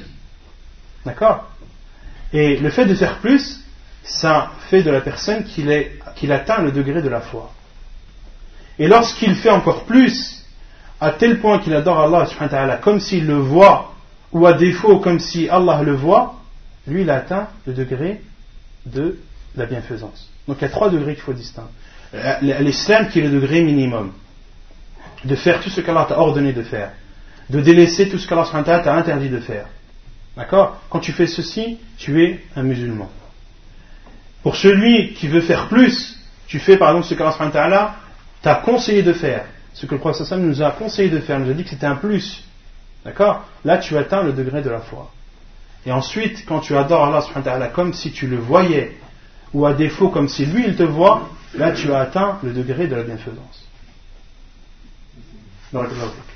D'accord? Et le fait de faire plus, ça fait de la personne qu'il est, qu'il atteint le degré de la foi. Et lorsqu'il fait encore plus, à tel point qu'il adore Allah subhanahu wa ta'ala comme s'il le voit, ou à défaut comme si Allah le voit, lui il a atteint le degré de la bienfaisance. Donc il y a trois degrés qu'il faut distinguer. L'islam qui est le degré minimum, de faire tout ce qu'Allah t'a ordonné de faire, de délaisser tout ce qu'Allah subhanahu wa ta'ala t'a interdit de faire. D'accord? Quand tu fais ceci, tu es un musulman. Pour celui qui veut faire plus, tu fais par exemple ce qu'Allah subhanahu wa ta'ala t'a conseillé de faire, ce que le prophète sallam nous a conseillé de faire, nous a dit que c'était un plus. D'accord? Là, tu atteins le degré de la foi. Et ensuite, quand tu adores Allah subhanahu wa ta'ala comme si tu le voyais, ou à défaut comme si lui il te voit, là tu as atteint le degré de la bienfaisance. Dans la